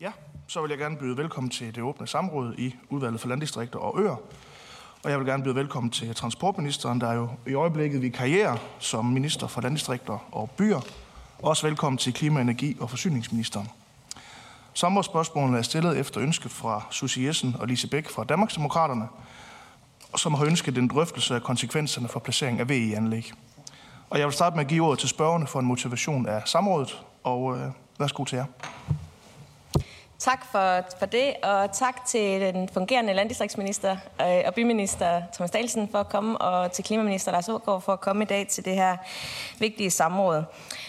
Ja, så vil jeg gerne byde velkommen til det åbne samråd i Udvalget for Landdistrikter og Øer. Og jeg vil gerne byde velkommen til transportministeren, der jo i øjeblikket vikarierer som minister for landdistrikter og byer. Også velkommen til klima-, energi- og forsyningsministeren. Samrådsspørgsmålene er stillet efter ønske fra Susie Jessen og Lise Bæk fra Danmarks Demokraterne, som har ønsket en drøftelse af konsekvenserne for placering af VE-anlæg. Og jeg vil starte med at give ordet til spørgerne for en motivation af samrådet, og værsgo til jer. Tak for det, og tak til den fungerende landdistriktsminister og byminister Thomas Dahlsen for at komme, og til klimaminister Lars Årgaard for at komme i dag til det her vigtige samråd,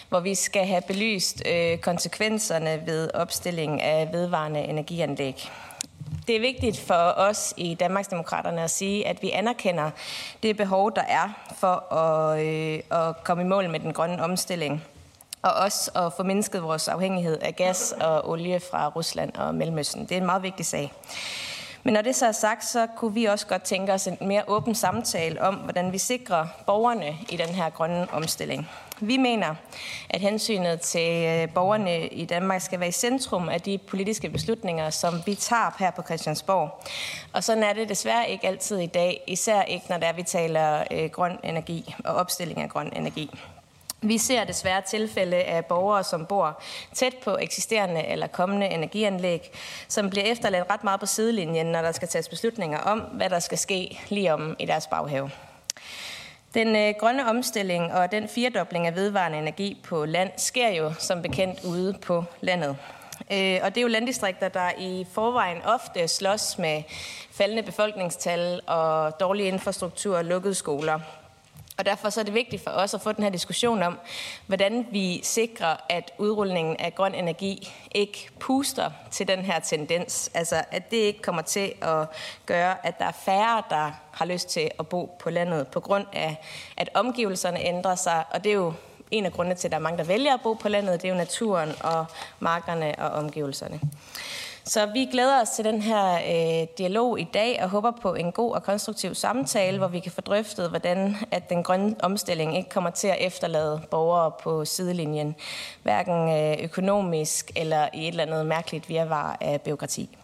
hvor vi skal have belyst konsekvenserne ved opstilling af vedvarende energianlæg. Det er vigtigt for os i Danmarks Demokraterne at sige, at vi anerkender det behov, der er for at komme i mål med den grønne omstilling, og også at få mindsket vores afhængighed af gas og olie fra Rusland og Mellemøsten. Det er en meget vigtig sag. Men når det så er sagt, så kunne vi også godt tænke os en mere åben samtale om, hvordan vi sikrer borgerne i den her grønne omstilling. Vi mener, at hensynet til borgerne i Danmark skal være i centrum af de politiske beslutninger, som vi tager her på Christiansborg. Og sådan er det desværre ikke altid i dag, især ikke når vi taler grøn energi og opstilling af grøn energi. Vi ser desværre tilfælde af borgere, som bor tæt på eksisterende eller kommende energianlæg, som bliver efterladt ret meget på sidelinjen, når der skal tages beslutninger om, hvad der skal ske lige om i deres baghave. Den grønne omstilling og den firedobling af vedvarende energi på land sker jo som bekendt ude på landet. Og det er jo landdistrikter, der i forvejen ofte slås med faldende befolkningstal og dårlig infrastruktur og lukkede skoler. Og derfor så er det vigtigt for os at få den her diskussion om, hvordan vi sikrer, at udrulningen af grøn energi ikke puster til den her tendens. Altså, at det ikke kommer til at gøre, at der er færre, der har lyst til at bo på landet, på grund af, at omgivelserne ændrer sig. Og det er jo en af grundene til, at der er mange, der vælger at bo på landet. Det er jo naturen og markerne og omgivelserne. Så vi glæder os til den her dialog i dag og håber på en god og konstruktiv samtale, hvor vi kan få drøftet, hvordan at den grønne omstilling ikke kommer til at efterlade borgere på sidelinjen, hverken økonomisk eller i et eller andet mærkeligt virvar af bureaukrati.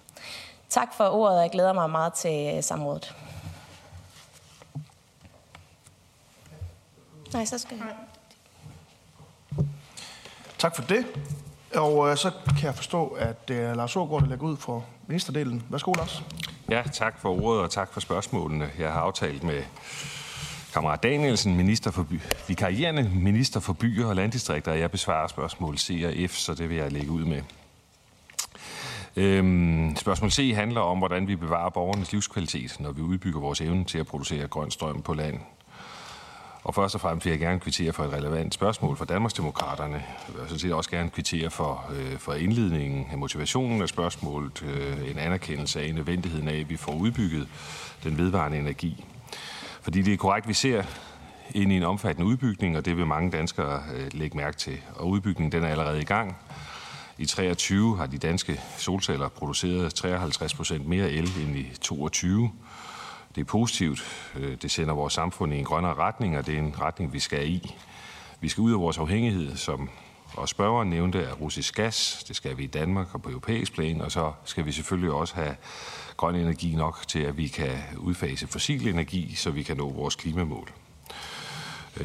Tak for ordet, og jeg glæder mig meget til samrådet. Nej, så skal jeg. Tak for det. Og så kan jeg forstå, at Lars Årgaard vil lægge ud for ministerdelen. Værsgo, Lars. Ja, tak for ordet, og tak for spørgsmålene. Jeg har aftalt med kammerat Danielsen, vikarierende minister for byer og landdistrikter, og jeg besvarer spørgsmål C og F, så det vil jeg lægge ud med. Spørgsmål C handler om, hvordan vi bevarer borgernes livskvalitet, når vi udbygger vores evne til at producere grøn strøm på land. Og først og fremmest vil jeg gerne kvittere for et relevant spørgsmål fra Danmarks Demokraterne. Jeg vil sådan set også gerne kvittere for indledningen af motivationen af spørgsmålet. En anerkendelse af nødvendigheden af, at vi får udbygget den vedvarende energi. Fordi det er korrekt, vi ser ind i en omfattende udbygning, og det vil mange danskere lægge mærke til. Og udbygningen den er allerede i gang. I 2023 har de danske solceller produceret 53% mere el end i 2022. Det er positivt. Det sender vores samfund i en grønnere retning, og det er en retning, vi skal i. Vi skal ud af vores afhængighed, som også spørgeren nævnte, af russisk gas. Det skal vi i Danmark og på europæisk plan, og så skal vi selvfølgelig også have grøn energi nok til, at vi kan udfase fossil energi, så vi kan nå vores klimamål.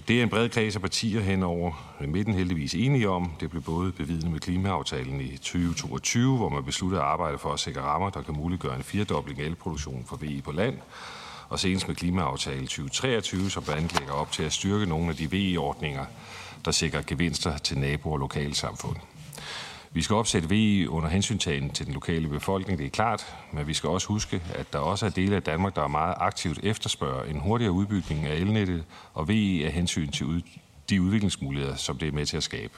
Det er en bred kreds af partier henover midten heldigvis enige om. Det blev både bevidnet med klimaaftalen i 2022, hvor man besluttede at arbejde for at sikre rammer, der kan muliggøre en firedobling af elproduktionen for VE på land. Og senest med klimaaftalen 2023, som blandt andet lægger op til at styrke nogle af de VE-ordninger, der sikrer gevinster til naboer og lokalsamfund. Vi skal opsætte VE under hensyntagen til den lokale befolkning, det er klart, men vi skal også huske, at der også er dele af Danmark, der er meget aktivt efterspørger en hurtigere udbygning af elnettet og VE af hensyn til de udviklingsmuligheder, som det er med til at skabe.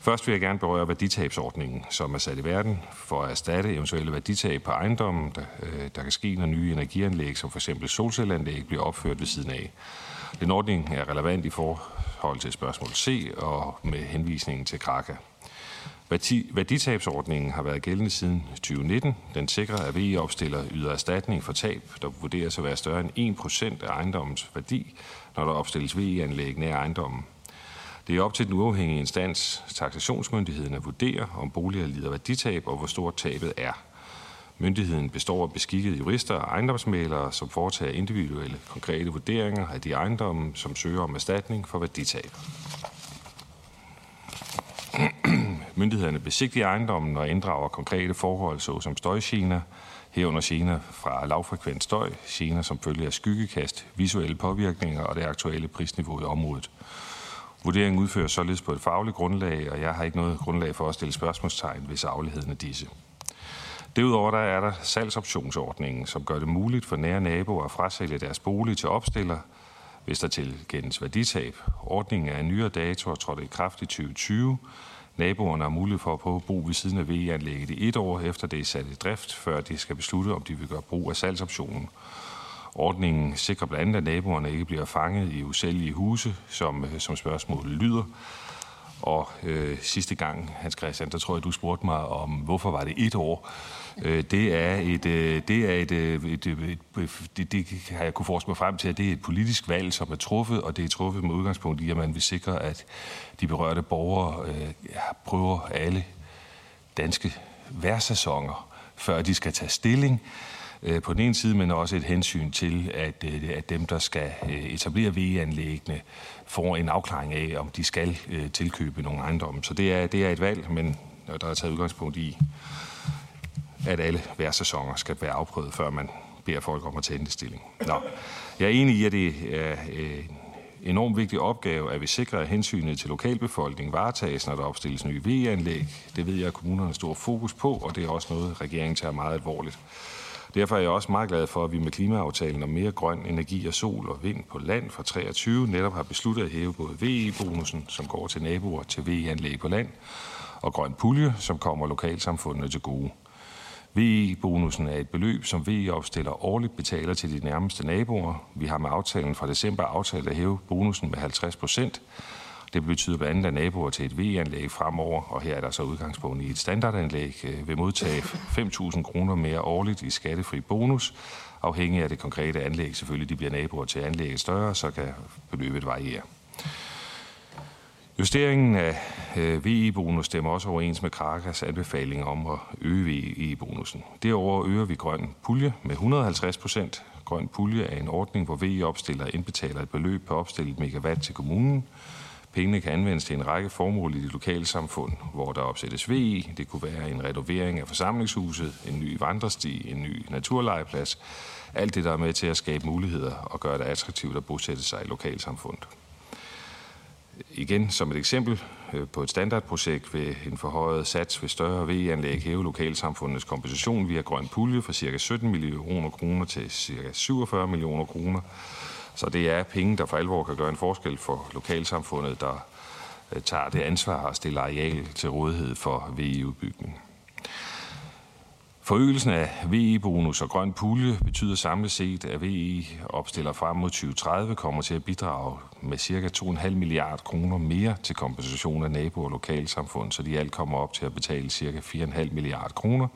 Først vil jeg gerne berøre værditabsordningen, som er sat i verden for at erstatte eventuelle værditab på ejendommen, der kan ske, når nye energianlæg, som f.eks. solcelleanlæg, bliver opført ved siden af. Den ordning er relevant i forhold til spørgsmål C og med henvisningen til Kraka. Værditabsordningen har været gældende siden 2019. Den sikrer, at VE-opstillere yder erstatning for tab, der vurderes at være større end 1% af ejendommens værdi, når der opstilles VE-anlæg nær ejendommen. Det er op til den uafhængige instans, Taksationsmyndigheden, at vurdere, om boliger lider værditab og hvor stort tabet er. Myndigheden består af beskikkede jurister og ejendomsmælere, som foretager individuelle, konkrete vurderinger af de ejendomme, som søger om erstatning for værditab. Myndighederne besigtiger ejendommen og inddrager konkrete forhold, såsom støjgener, herunder gener fra lavfrekvent støj, gener som følge af skyggekast, visuelle påvirkninger og det aktuelle prisniveau i området. Vurderingen udføres således på et fagligt grundlag, og jeg har ikke noget grundlag for at stille spørgsmålstegn ved sagligheden af disse. Derudover der er der salgsoptionsordningen, som gør det muligt for nære naboer at frasælge deres bolig til opstiller, hvis der tilkendes værditab. Ordningen er en nyere dato og trådte i kraft i 2020. Naboerne har mulighed for at bruge ved siden af VE-anlægget i et år, efter det er sat i drift, før de skal beslutte, om de vil gøre brug af salgsoptionen. Ordningen sikrer blandt andet, at naboerne ikke bliver fanget i usælgelige huse, som spørgsmålet lyder. Og sidste gang, Hans Christian, der tror jeg, du spurgte mig om, hvorfor var det et år. Det har jeg kunne forske mig frem til, at det er et politisk valg, som er truffet, og det er truffet med udgangspunkt i, at man vil sikre, at de berørte borgere prøver alle danske vejrsæsoner, før de skal tage stilling. På den ene side, men også et hensyn til, at dem, der skal etablere VE-anlæggene, får en afklaring af, om de skal tilkøbe nogle ejendomme. Så det er et valg, men der er taget udgangspunkt i, at alle vejrsæsoner skal være afprøvet, før man beder folk om at tage en stilling. Nå. Jeg er enig i, at det er en enormt vigtig opgave, at vi sikrer hensynet til lokalbefolkningen varetages, når der opstilles nye VE-anlæg. Det ved jeg, at kommunerne har stor fokus på, og det er også noget, regeringen tager meget alvorligt. Derfor er jeg også meget glad for, at vi med klimaaftalen om mere grøn energi og sol og vind på land fra 2023 netop har besluttet at hæve både VE-bonusen, som går til naboer til VE-anlæg på land, og grøn pulje, som kommer lokalsamfundene til gode. VE-bonusen er et beløb, som VE-opstiller årligt betaler til de nærmeste naboer. Vi har med aftalen fra december aftalt at hæve bonusen med 50%. Det betyder blandt andet, at naboer til et VE-anlæg fremover, og her er der så udgangspunkt i et standardanlæg, vil modtage 5.000 kroner mere årligt i skattefri bonus. Afhængig af det konkrete anlæg, selvfølgelig de bliver naboer til anlægget større, så kan beløbet variere. Justeringen af VE-bonus stemmer også overens med Krakas anbefaling om at øge VE-bonusen. Derover øger vi grøn pulje med 150%. Grøn pulje er en ordning, hvor VE-opstillere indbetaler et beløb på opstillet megawatt til kommunen. Pengene kan anvendes til en række formål i det lokale samfund, hvor der opsættes VE. Det kunne være en renovering af forsamlingshuset, en ny vandresti, en ny naturlegeplads. Alt det, der er med til at skabe muligheder og gøre det attraktivt at bosætte sig i lokalsamfundet. Igen som et eksempel på et standardprojekt ved en forhøjet sats ved større VE-anlæg hæve lokalsamfundets kompensation via grøn pulje fra ca. 17 millioner kroner til ca. 47 millioner kroner. Så det er penge, der for alvor kan gøre en forskel for lokalsamfundet, der tager det ansvar og stiller areal til rådighed for VE-udbygning. Forøgelsen af VE-bonus og grøn pulje betyder samlet set, at VE-opstillere frem mod 2030 kommer til at bidrage med ca. 2,5 milliarder kroner mere til kompensation af naboer og lokalsamfund, så de i alt kommer op til at betale ca. 4,5 milliarder kroner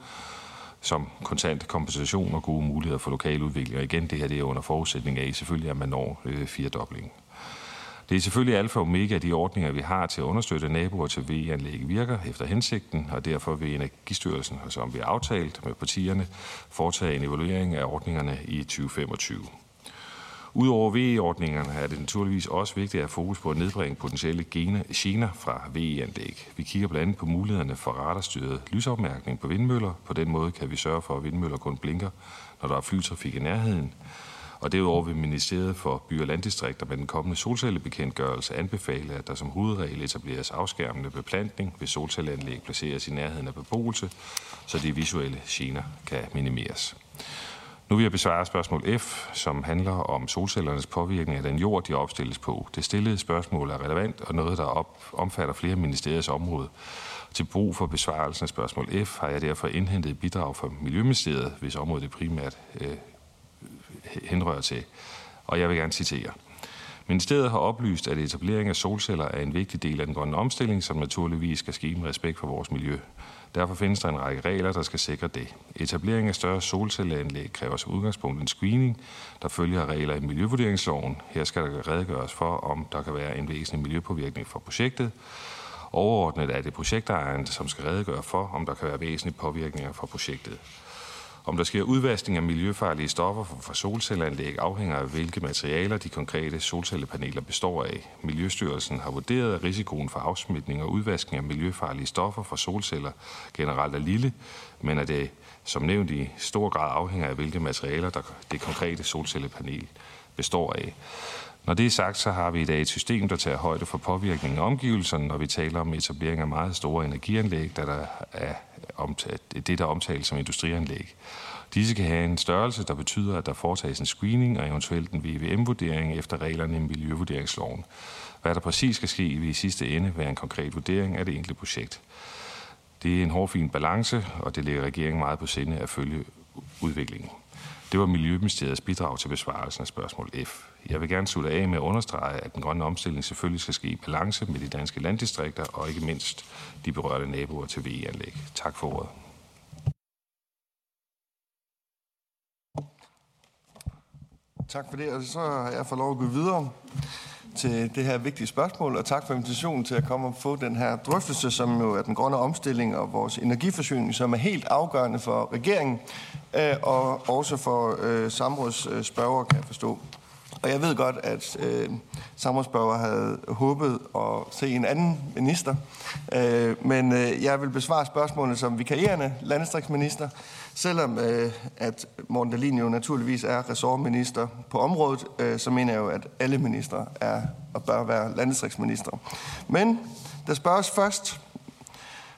som kontant kompensation og gode muligheder for lokale udvikling. Og igen, det her det er under forudsætning af, selvfølgelig, at man når firdoblingen. Det er selvfølgelig alfa og omega de ordninger, vi har til at understøtte naboer til VE-anlæg virker efter hensigten, og derfor vil Energistyrelsen, som vi har aftalt med partierne, foretage en evaluering af ordningerne i 2025. Udover VE-ordningerne er det naturligvis også vigtigt at have fokus på at nedbringe potentielle gener fra VE-anlæg. Vi kigger blandt andet på mulighederne for radarstyret lysopmærkning på vindmøller. På den måde kan vi sørge for, at vindmøller kun blinker, når der er flytrafik i nærheden. Og derudover vil Ministeriet for By- og Landdistrikter med den kommende solcellebekendtgørelse anbefale, at der som hovedregel etableres afskærmende beplantning, hvis solcelleanlæg placeres i nærheden af beboelse, så de visuelle gener kan minimeres. Nu vil jeg besvare spørgsmål F, som handler om solcellernes påvirkning af den jord, de opstilles på. Det stillede spørgsmål er relevant og noget, der omfatter flere ministeriers område. Til brug for besvarelsen af spørgsmål F har jeg derfor indhentet et bidrag fra Miljøministeriet, hvis området det primært henrører til. Og jeg vil gerne citere. Ministeriet har oplyst, at etablering af solceller er en vigtig del af den grønne omstilling, som naturligvis skal ske med respekt for vores miljø. Derfor findes der en række regler, der skal sikre det. Etablering af større solcelleanlæg kræver som udgangspunkt en screening, der følger regler i Miljøvurderingsloven. Her skal der redegøres for, om der kan være en væsentlig miljøpåvirkning for projektet. Overordnet er det projektejeren, som skal redegøre for, om der kan være væsentlige påvirkninger for projektet. Om der sker udvaskning af miljøfarlige stoffer fra solcelleanlæg afhænger af, hvilke materialer de konkrete solcellepaneler består af. Miljøstyrelsen har vurderet, at risikoen for afsmitning og udvaskning af miljøfarlige stoffer fra solceller generelt er lille, men at det som nævnt i stor grad afhænger af, hvilke materialer det konkrete solcellepanel består af. Når det er sagt, så har vi i dag et system, der tager højde for påvirkningen af omgivelserne, når vi taler om etablering af meget store energianlæg, der er omtalt som industrianlæg. Disse kan have en størrelse, der betyder, at der foretages en screening og eventuelt en VVM-vurdering efter reglerne i Miljøvurderingsloven. Hvad der præcis skal ske, vil i sidste ende være en konkret vurdering af det enkelte projekt. Det er en hårfin balance, og det ligger regeringen meget på sinde at følge udviklingen. Det var Miljøministeriets bidrag til besvarelsen af spørgsmål F. Jeg vil gerne slutte af med at understrege, at den grønne omstilling selvfølgelig skal ske i balance med de danske landdistrikter og ikke mindst de berørte naboer til VE-anlæg. Tak for ordet. Tak for det, og så har jeg fået lov at gå videre til det her vigtige spørgsmål, og tak for invitationen til at komme og få den her drøftelse, som jo er den grønne omstilling og vores energiforsyning, som er helt afgørende for regeringen, og også for samrådsspørgere, kan jeg forstå. Og jeg ved godt, at samrådsspørgere havde håbet at se en anden minister, men jeg vil besvare spørgsmålene som vikarierende landdistriktsminister, selvom at Morten Dahlin jo naturligvis er ressortminister på området, så mener jeg jo, at alle ministre er og bør være landdistriktsminister. Men der spørges først,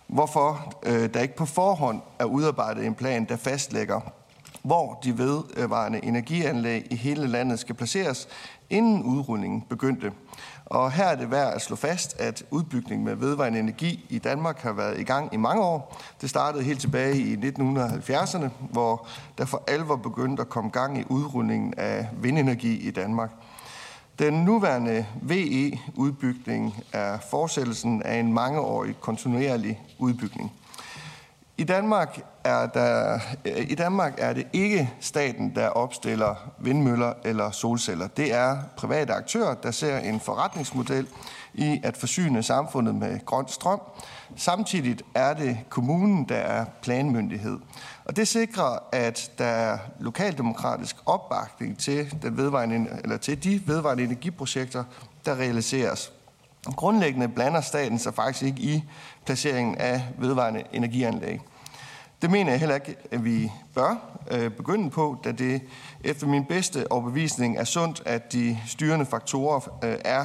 hvorfor der ikke på forhånd er udarbejdet en plan, der fastlægger, hvor de vedvarende energianlæg i hele landet skal placeres, inden udrulningen begyndte. Og her er det værd at slå fast, at udbygningen med vedvarende energi i Danmark har været i gang i mange år. Det startede helt tilbage i 1970'erne, hvor der for alvor begyndte at komme gang i udrulningen af vindenergi i Danmark. Den nuværende VE-udbygning er fortsættelsen af en mangeårig kontinuerlig udbygning. I Danmark er det ikke staten, der opstiller vindmøller eller solceller. Det er private aktører, der ser en forretningsmodel i at forsyne samfundet med grøn strøm. Samtidig er det kommunen, der er planmyndighed. Og det sikrer, at der er lokaldemokratisk opbakning til de vedvarende energiprojekter, der realiseres. Grundlæggende blander staten sig faktisk ikke i placeringen af vedvarende energianlæg. Det mener jeg heller ikke, at vi bør begynde på, da det efter min bedste overbevisning er sundt, at de styrende faktorer er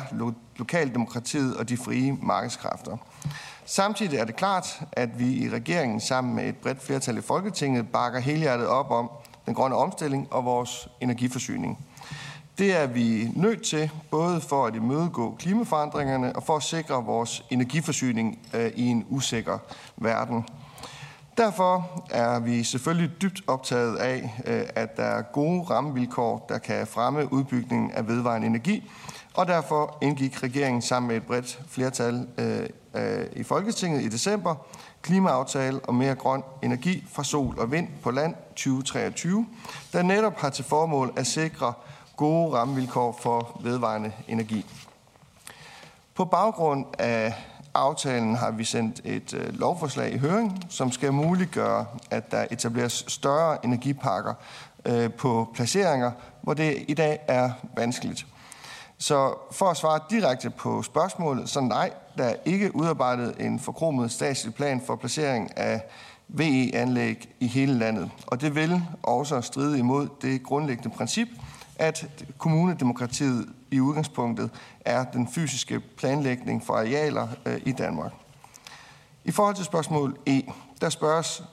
lokaldemokratiet og de frie markedskræfter. Samtidig er det klart, at vi i regeringen sammen med et bredt flertal i Folketinget bakker helhjertet op om den grønne omstilling og vores energiforsyning. Det er vi nødt til, både for at imødegå klimaforandringerne og for at sikre vores energiforsyning i en usikker verden. Derfor er vi selvfølgelig dybt optaget af, at der er gode rammevilkår, der kan fremme udbygningen af vedvarende energi, og derfor indgik regeringen sammen med et bredt flertal i Folketinget i december klimaaftale og mere grøn energi fra sol og vind på land 2023, der netop har til formål at sikre gode rammevilkår for vedvarende energi. På baggrund af aftalen har vi sendt et lovforslag i høring, som skal muliggøre, at der etableres større energiparker på placeringer, hvor det i dag er vanskeligt. Så for at svare direkte på spørgsmålet, så nej, der er ikke udarbejdet en forkromet statslig plan for placering af VE-anlæg i hele landet. Og det vil også stride imod det grundlæggende princip, at kommunedemokratiet i udgangspunktet er den fysiske planlægning for arealer i Danmark. I forhold til spørgsmål E, der spørges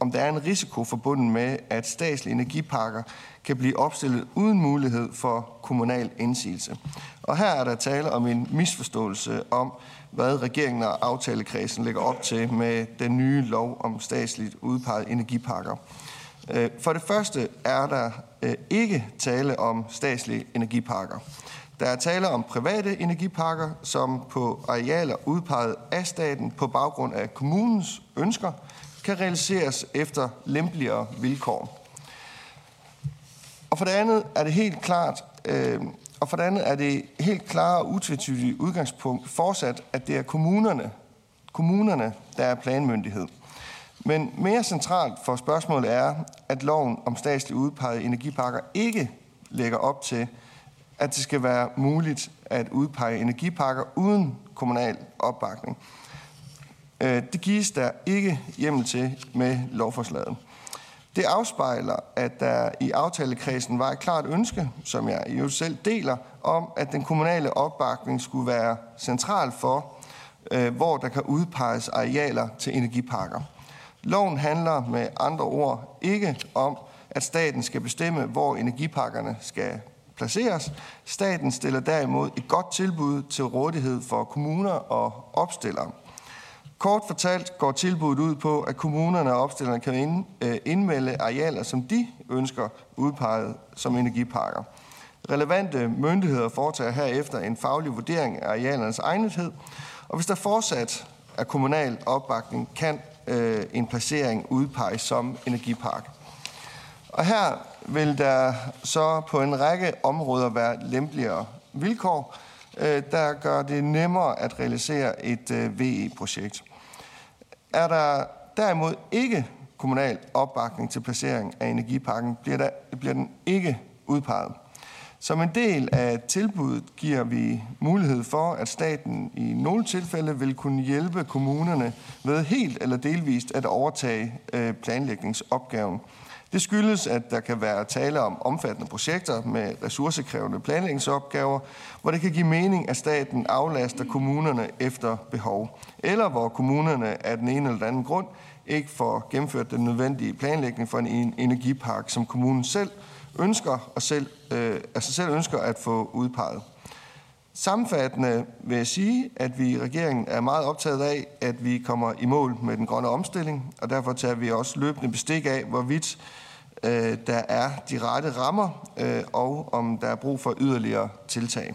om der er en risiko forbundet med, at statslige energiparker kan blive opstillet uden mulighed for kommunal indsigelse. Og her er der tale om en misforståelse om, hvad regeringen og aftalekredsen lægger op til med den nye lov om statsligt udpeget energiparker. For det første er der ikke tale om statslige energiparker. Der er tale om private energiparker, som på arealer udpeget af staten på baggrund af kommunens ønsker, kan realiseres efter lempeligere vilkår. Og for det andet er det helt klart, og utvetydigt udgangspunkt fortsat, at det er kommunerne, der er planmyndighed. Men mere centralt for spørgsmålet er, at loven om statsligt udpegede energiparker ikke lægger op til, at det skal være muligt at udpege energiparker uden kommunal opbakning. Det gives der ikke hjemmel til med lovforslaget. Det afspejler, at der i aftalekredsen var et klart ønske, som jeg jo selv deler, om at den kommunale opbakning skulle være central for, hvor der kan udpeges arealer til energiparker. Loven handler med andre ord ikke om, at staten skal bestemme, hvor energiparkerne skal placeres. Staten stiller derimod et godt tilbud til rådighed for kommuner og opstillere. Kort fortalt går tilbuddet ud på, at kommunerne og opstillerne kan indmelde arealer, som de ønsker udpeget som energiparker. Relevante myndigheder foretager herefter en faglig vurdering af arealernes egnethed, og hvis der fortsat er kommunal opbakning, kan en placering udpeges som energipark. Og her vil der så på en række områder være lempeligere vilkår, der gør det nemmere at realisere et VE-projekt. Er der derimod ikke kommunal opbakning til placering af energiparken, bliver den ikke udpeget. Som en del af tilbuddet giver vi mulighed for, at staten i nogle tilfælde vil kunne hjælpe kommunerne ved helt eller delvist at overtage planlægningsopgaven. Det skyldes, at der kan være tale om omfattende projekter med ressourcekrævende planlægningsopgaver, hvor det kan give mening, at staten aflaster kommunerne efter behov, eller hvor kommunerne af den ene eller anden grund ikke får gennemført den nødvendige planlægning for en energipark, som kommunen selv ønsker, selv ønsker at få udpeget. Sammenfattende vil jeg sige, at vi i regeringen er meget optaget af, at vi kommer i mål med den grønne omstilling, og derfor tager vi også løbende bestik af, hvorvidt der er de rette rammer, og om der er brug for yderligere tiltag.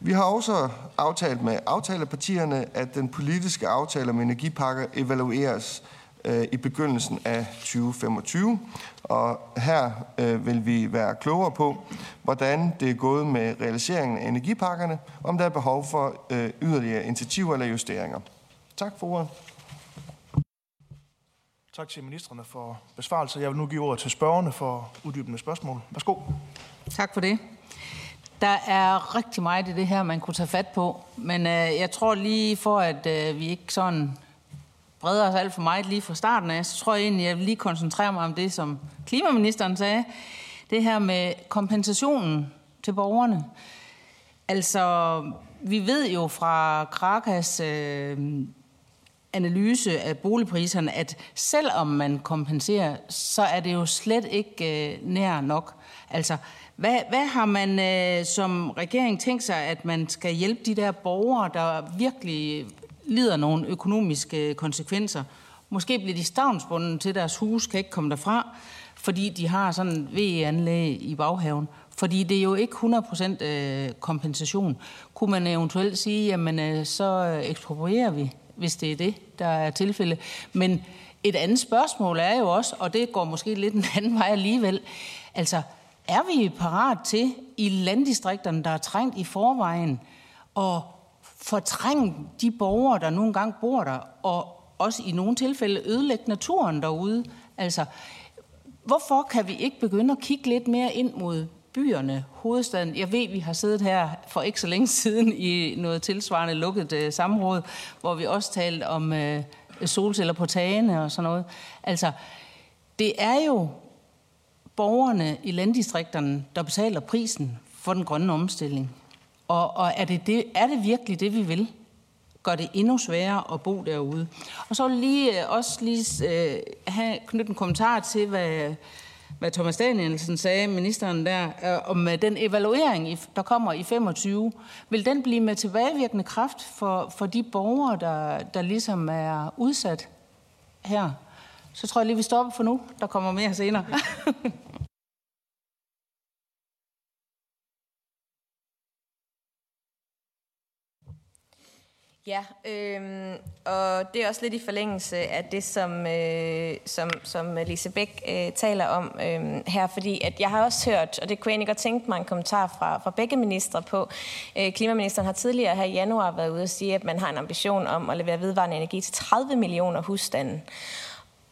Vi har også aftalt med aftalepartierne, at den politiske aftale om energipakker evalueres i begyndelsen af 2025, og her vil vi være klogere på, hvordan det er gået med realiseringen af energipakkerne, om der er behov for yderligere initiativer eller justeringer. Tak for ordet. Tak til ministrene for besvarelse. Jeg vil nu give ordet til spørgerne for uddybende spørgsmål. Værsgo. Tak for det. Der er rigtig meget i det her, man kunne tage fat på, men jeg tror lige for, at vi ikke sådan breder os alt for meget lige fra starten af, så tror jeg egentlig, jeg vil lige koncentrere mig om det, som klimaministeren sagde. Det her med kompensationen til borgerne. Altså, vi ved jo fra Krakas analyse af boligpriserne, at selvom man kompenserer, så er det jo slet ikke nær nok. Altså, hvad har man som regering tænkt sig, at man skal hjælpe de der borgere, der virkelig lider nogle økonomiske konsekvenser. Måske bliver de stavnsbundet til deres hus, kan ikke komme derfra, fordi de har sådan et VE-anlæg i baghaven. Fordi det er jo ikke 100% kompensation. Kunne man eventuelt sige, jamen så eksproprierer vi, hvis det er det, der er tilfælde. Men et andet spørgsmål er jo også, og det går måske lidt en anden vej alligevel, altså er vi parat til i landdistrikterne, der er trængt i forvejen, og fortrænge de borgere, der nogle gange bor der, og også i nogle tilfælde ødelægge naturen derude. Altså, hvorfor kan vi ikke begynde at kigge lidt mere ind mod byerne, hovedstaden? Jeg ved, vi har siddet her for ikke så længe siden i noget tilsvarende lukket samråd, hvor vi også talte om solceller på tagene og sådan noget. Altså, det er jo borgerne i landdistrikterne, der betaler prisen for den grønne omstilling. Og er det virkelig det, vi vil? Gør det endnu sværere at bo derude? Og så vil lige også knytte en kommentar til, hvad Thomas Danielsen sagde, ministeren der, om den evaluering, der kommer i 25. Vil den blive med tilbagevirkende kraft for de borgere, der ligesom er udsat her? Så tror jeg lige, vi stopper for nu. Der kommer mere senere. Ja, og det er også lidt i forlængelse af det, som Lise Bæk taler om her, fordi at jeg har også hørt, og det kunne jeg egentlig godt tænke mig en kommentar fra begge ministre på. Klimaministeren har tidligere her i januar været ude og sige, at man har en ambition om at levere vedvarende energi til 30 millioner husstande.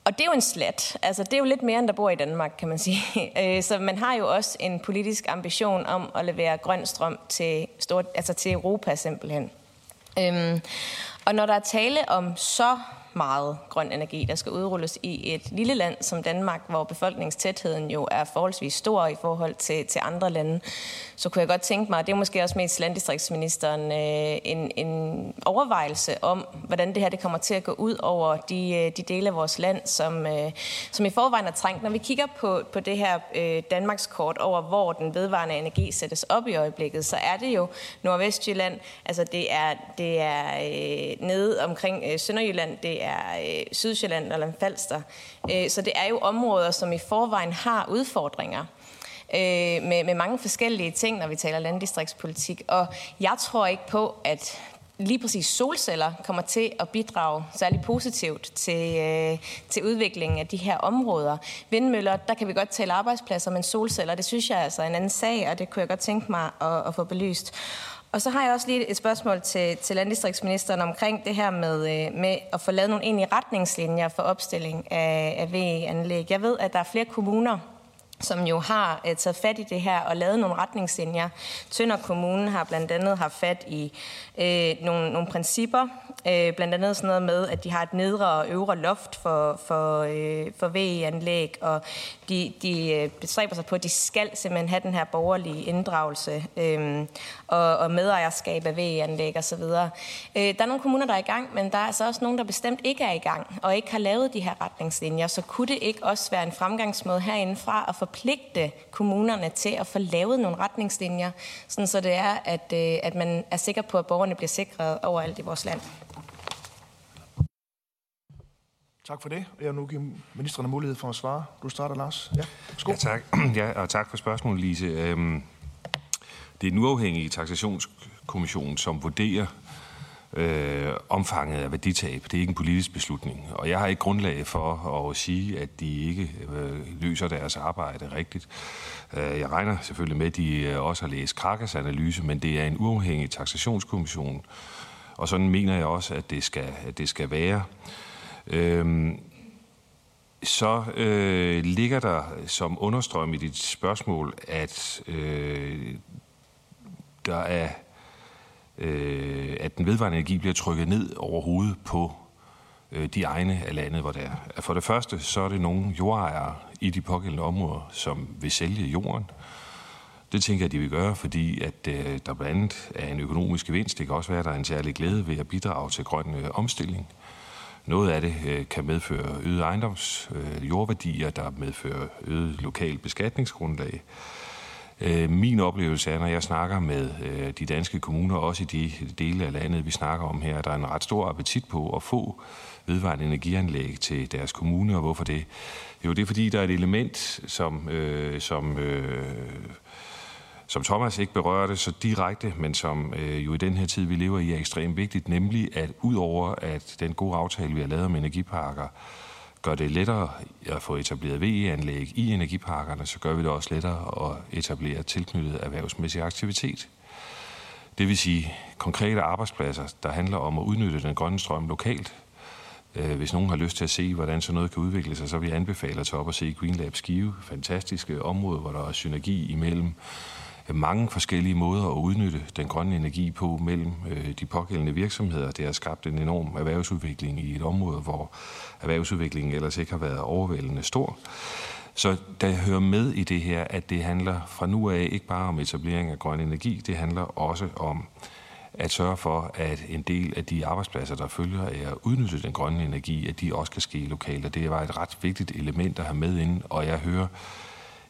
Og det er jo en slat. Altså, det er jo lidt mere, end der bor i Danmark, kan man sige. Så man har jo også en politisk ambition om at levere grøn strøm til Europa simpelthen. Og når der er tale om så meget grøn energi, der skal udrulles i et lille land som Danmark, hvor befolkningstætheden jo er forholdsvis stor i forhold til andre lande, så kunne jeg godt tænke mig, og det er måske også mest landdistriktsministeren, en overvejelse om, hvordan det her det kommer til at gå ud over de dele af vores land, som i forvejen er trængt. Når vi kigger på det her Danmarkskort over, hvor den vedvarende energi sættes op i øjeblikket, så er det jo Nordvestjylland, altså det er nede omkring Sønderjylland, det er Sydsjælland og Lolland-Falster. Så det er jo områder, som i forvejen har udfordringer med mange forskellige ting, når vi taler landdistriktspolitik. Og jeg tror ikke på, at lige præcis solceller kommer til at bidrage særlig positivt til udviklingen af de her områder. Vindmøller, der kan vi godt tale arbejdspladser, men solceller, det synes jeg er altså en anden sag, og det kunne jeg godt tænke mig at få belyst. Og så har jeg også lige et spørgsmål til landdistriktsministeren omkring det her med at få lavet nogle egentlige retningslinjer for opstilling af VE-anlæg. Jeg ved, at der er flere kommuner, som jo har taget fat i det her og lavet nogle retningslinjer. Tønder Kommune har blandt andet haft fat i nogle principper, blandt andet sådan noget med, at de har et nedre og øvre loft for VE-anlæg, og de bestræber sig på, at de skal simpelthen have den her borgerlige inddragelse og medejerskab af VE-anlæg osv. Der er nogle kommuner, der er i gang, men der er altså også nogen, der bestemt ikke er i gang og ikke har lavet de her retningslinjer, så kunne det ikke også være en fremgangsmåde herindefra at forpligte kommunerne til at få lavet nogle retningslinjer, sådan så det er, at man er sikker på, at borgerne bliver sikret overalt i vores land. Tak for det. Jeg nu giver ministrene mulighed for at svare. Du starter, Lars. Ja, tak. Ja, og tak for spørgsmålet, Lise. Det er den uafhængige taksationskommission, som vurderer omfanget af værditab. Det er ikke en politisk beslutning, og jeg har ikke grundlag for at sige, at de ikke løser deres arbejde rigtigt. Jeg regner selvfølgelig med, at de også har læst Krakas analyse, men det er en uafhængig taksationskommission, og sådan mener jeg også, at det skal være. Så ligger der som understrøm i dit spørgsmål, at at den vedvarende energi bliver trykket ned over hovedet på de egne af landet, hvor det er. For det første, så er det nogle jordejere i de pågældende områder, som vil sælge jorden. Det tænker jeg, de vil gøre, fordi at der blandt andet er en økonomisk gevinst. Det kan også være, at der er en særlig glæde ved at bidrage til grøn omstilling. Noget af det kan medføre øget jordværdier, der medfører øget lokal beskatningsgrundlag. Min oplevelse er, når jeg snakker med de danske kommuner, også i de dele af landet, vi snakker om her, der er en ret stor appetit på at få vedvarende energianlæg til deres kommune, og hvorfor det? Jo, det er fordi, der er et element, som Thomas ikke berørte så direkte, men som jo i den her tid, vi lever i, er ekstremt vigtigt, nemlig at udover at den gode aftale, vi har lavet om energiparker, gør det lettere at få etableret VE-anlæg i energiparkerne, så gør vi det også lettere at etablere tilknyttet erhvervsmæssig aktivitet. Det vil sige konkrete arbejdspladser, der handler om at udnytte den grønne strøm lokalt. Hvis nogen har lyst til at se, hvordan sådan noget kan udvikle sig, så vil jeg anbefale at tage op og se Greenlab Skive. Fantastiske områder, hvor der er synergi imellem mange forskellige måder at udnytte den grønne energi på mellem de pågældende virksomheder. Det har skabt en enorm erhvervsudvikling i et område, hvor erhvervsudviklingen ellers ikke har været overvældende stor. Så der hører med i det her, at det handler fra nu af ikke bare om etablering af grøn energi, det handler også om at sørge for, at en del af de arbejdspladser, der følger af at udnytte den grønne energi, at de også kan ske lokalt. Og det var et ret vigtigt element at have med inden, og jeg hører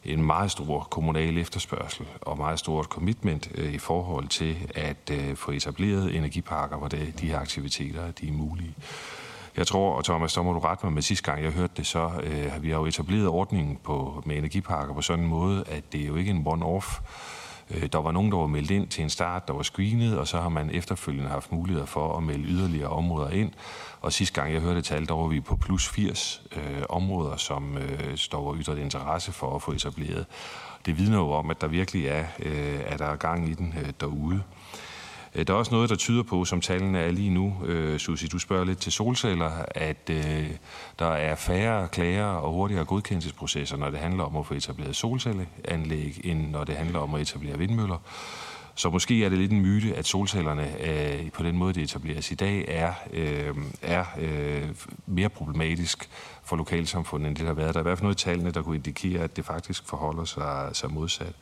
en meget stor kommunal efterspørgsel og meget stort commitment i forhold til at få etableret energiparker, hvor de her aktiviteter de er mulige. Jeg tror, og Thomas, så må du rette mig, men sidste gang jeg hørte det, så vi har jo etableret ordningen med energiparker på sådan en måde, at det er jo ikke en one-off. Der var nogen, der var meldt ind til en start, der var screenet, og så har man efterfølgende haft muligheder for at melde yderligere områder ind. Og sidste gang jeg hørte tal, der var vi på plus 80 områder, som står og ytret interesse for at få etableret. Det vidner jo om, at der virkelig er, at der er gang i den derude. Der er også noget, der tyder på, som tallene er lige nu, Susie, du spørger lidt til solceller, at der er færre klager og hurtigere godkendelsesprocesser, når det handler om at få etableret solcelleanlæg, end når det handler om at etablere vindmøller. Så måske er det lidt en myte, at solcellerne på den måde, det etableres i dag, er mere problematisk for lokalsamfundet, end det har været. Der er i hvert fald noget i tallene, der kunne indikere, at det faktisk forholder sig modsat.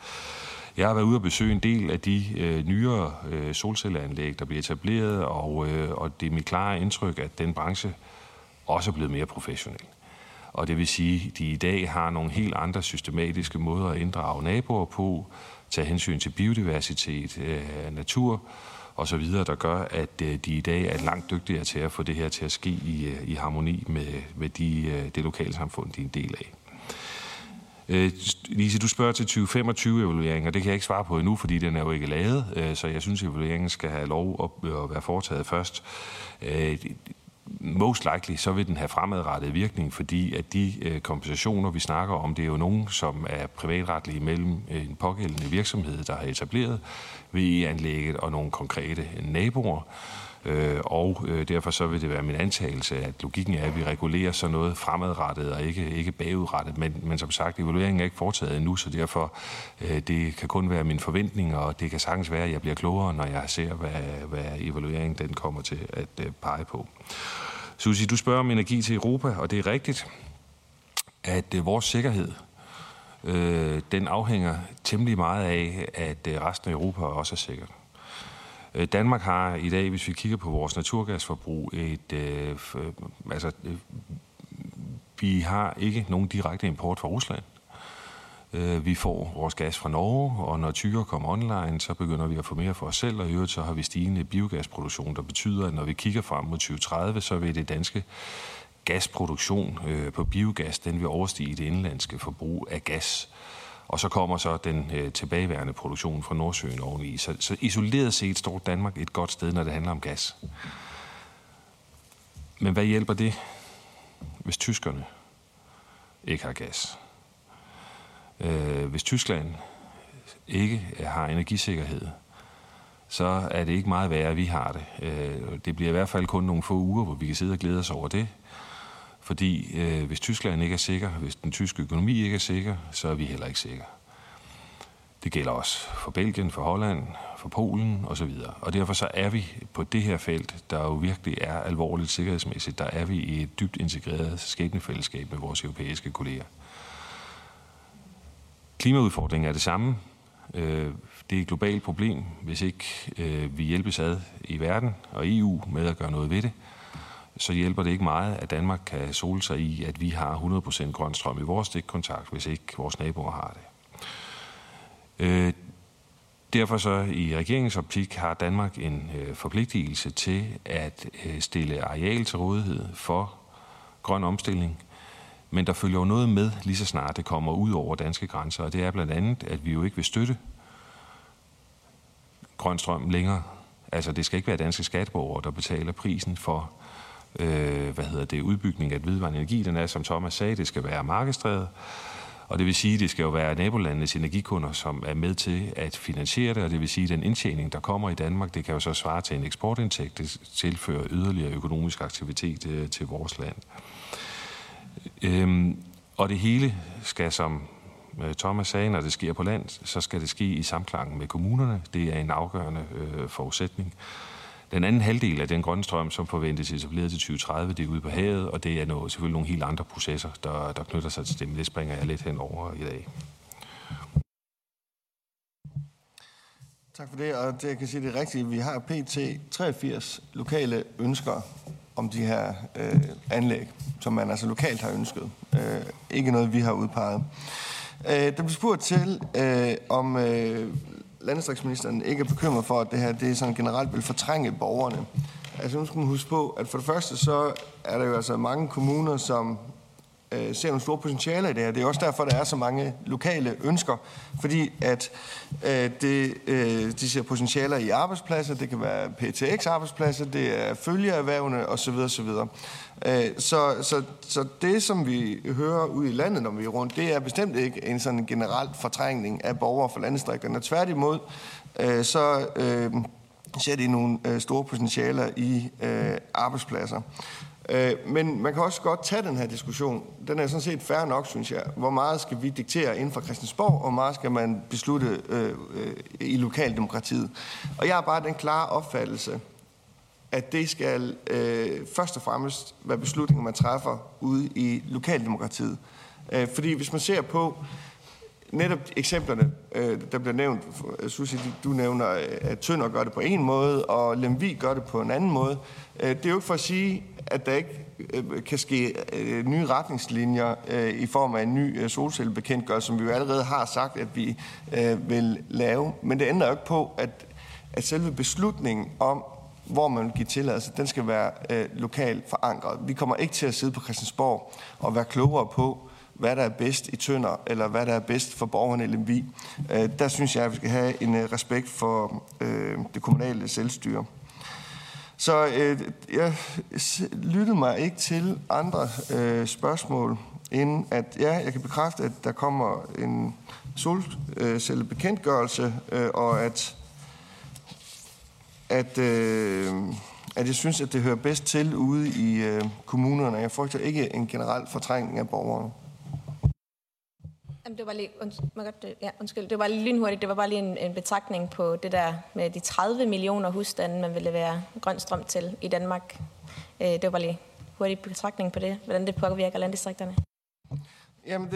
Jeg har været ude og besøge en del af de nyere solcelleanlæg, der bliver etableret, og det er mit klare indtryk, at den branche også er blevet mere professionel. Og det vil sige, at de i dag har nogle helt andre systematiske måder at inddrage naboer på, tage hensyn til biodiversitet, natur osv., der gør, at de i dag er langt dygtigere til at få det her til at ske i harmoni med det lokalsamfund, de er en del af. Lise, du spørger til 2025-evalueringen, og det kan jeg ikke svare på endnu, fordi den er jo ikke lavet, så jeg synes, evalueringen skal have lov at være foretaget først. Most likely, så vil den have fremadrettet virkning, fordi at de kompensationer, vi snakker om, det er jo nogen, som er privatretlige mellem en pågældende virksomhed, der har etableret VE-anlægget og nogle konkrete naboer. Og derfor så vil det være min antagelse, at logikken er, at vi regulerer sådan noget fremadrettet og ikke bagudrettet. Men som sagt, evalueringen er ikke foretaget endnu, så derfor det kan kun være mine forventninger, og det kan sagtens være, at jeg bliver klogere, når jeg ser, hvad evalueringen den kommer til at pege på. Susie, du spørger om energi til Europa, og det er rigtigt, at vores sikkerhed, den afhænger temmelig meget af, at resten af Europa også er sikkert. Danmark har i dag, hvis vi kigger på vores naturgasforbrug, vi har ikke nogen direkte import fra Rusland. Vi får vores gas fra Norge, og når tyger kommer online, så begynder vi at få mere for os selv, og i øvrigt så har vi stigende biogasproduktion, der betyder, at når vi kigger frem mod 2030, så vil det danske gasproduktion på biogas, den vil overstige det indenlandske forbrug af gas. Og så kommer så den tilbageværende produktion fra Nordsøen oveni. Så isoleret set står Danmark et godt sted, når det handler om gas. Men hvad hjælper det, hvis tyskerne ikke har gas? Hvis Tyskland ikke har energisikkerhed, så er det ikke meget værre, at vi har det. Det bliver i hvert fald kun nogle få uger, hvor vi kan sidde og glæde os over det. Fordi hvis Tyskland ikke er sikker, hvis den tyske økonomi ikke er sikker, så er vi heller ikke sikre. Det gælder også for Belgien, for Holland, for Polen osv. Og derfor så er vi på det her felt, der jo virkelig er alvorligt sikkerhedsmæssigt, der er vi i et dybt integreret skæbnefællesskab med vores europæiske kolleger. Klimaudfordringen er det samme. Det er et globalt problem, hvis ikke vi hjælpes ad i verden og EU med at gøre noget ved det. Så hjælper det ikke meget, at Danmark kan sole sig i, at vi har 100% grøn strøm i vores stikkontakt, hvis ikke vores naboer har det. Derfor så i regeringens optik har Danmark en forpligtelse til at stille areal til rådighed for grøn omstilling, men der følger jo noget med, lige så snart det kommer ud over danske grænser, og det er blandt andet, at vi jo ikke vil støtte grøn strøm længere. Altså det skal ikke være danske skatteborgere, der betaler prisen for udbygning af vedvarende energi. Den er, som Thomas sagde, det skal være markedsdrevet. Og det vil sige, det skal jo være nabolandenes energikunder, som er med til at finansiere det, og det vil sige, den indtjening, der kommer i Danmark, det kan jo så svare til en eksportindtægt, det tilfører yderligere økonomisk aktivitet til vores land. Og det hele skal, som Thomas sagde, når det sker på land, så skal det ske i samklang med kommunerne. Det er en afgørende forudsætning. Den anden halvdel af den grønne strøm, som forventes etableret til 2030, det er ude på havet, og det er selvfølgelig nogle helt andre processer, der knytter sig til det, men det springer jeg lidt hen over i dag. Tak for det, og det, jeg kan sige det rigtigt. Vi har pt. 83 lokale ønsker om de her anlæg, som man altså lokalt har ønsket. Ikke noget, vi har udpeget. Der blev spurgt til, om landdistriktsministeren ikke er bekymret for, at det her det sådan generelt vil fortrænge borgerne. altså nu skal man huske på, at for det første så er der jo altså mange kommuner, som ser nogle store potentialer i det her. Det er også derfor, der er så mange lokale ønsker, fordi at de ser potentialer i arbejdspladser, det kan være PTX-arbejdspladser, det er følgeerhvervene osv. osv. Så det, som vi hører ud i landet, når vi er rundt, det er bestemt ikke en sådan generelt fortrængning af borgere fra landdistrikterne. Tværtimod, så ser de nogle store potentialer i arbejdspladser. Men man kan også godt tage den her diskussion. Den er sådan set fair nok, synes jeg. Hvor meget skal vi diktere inden for Christiansborg, og hvor meget skal man beslutte i lokaldemokratiet? Og jeg har bare den klare opfattelse, at det skal først og fremmest være beslutninger, man træffer ude i lokaldemokratiet. Fordi hvis man ser på netop eksemplerne, der bliver nævnt, Susie, du nævner, at Tønder gør det på en måde, og Lemvig gør det på en anden måde. Det er jo ikke for at sige, at der ikke kan ske nye retningslinjer i form af en ny solcellebekendtgørelse, som vi jo allerede har sagt, at vi vil lave. Men det ændrer jo ikke på, at selve beslutningen om, hvor man vil give tilladelse, den skal være lokalt forankret. Vi kommer ikke til at sidde på Christiansborg og være klogere på, hvad der er bedst i Tønder, eller hvad der er bedst for borgerne i Lemvig. Der synes jeg, at vi skal have en respekt for det kommunale selvstyre. Så jeg lyttede mig ikke til andre spørgsmål, inden at jeg kan bekræfte, at der kommer en solcellebekendtgørelse, og at jeg synes, at det hører bedst til ude i kommunerne. Jeg frygter ikke en generel fortrængning af borgerne. Det var lige, undskyld, det var lige lynhurtigt. Det var bare lige en betragtning på det der med de 30 millioner husstande, man ville levere grøn strøm til i Danmark. Det var bare lige hurtig betragtning på det, hvordan det påvirker landdistrikterne. Jamen,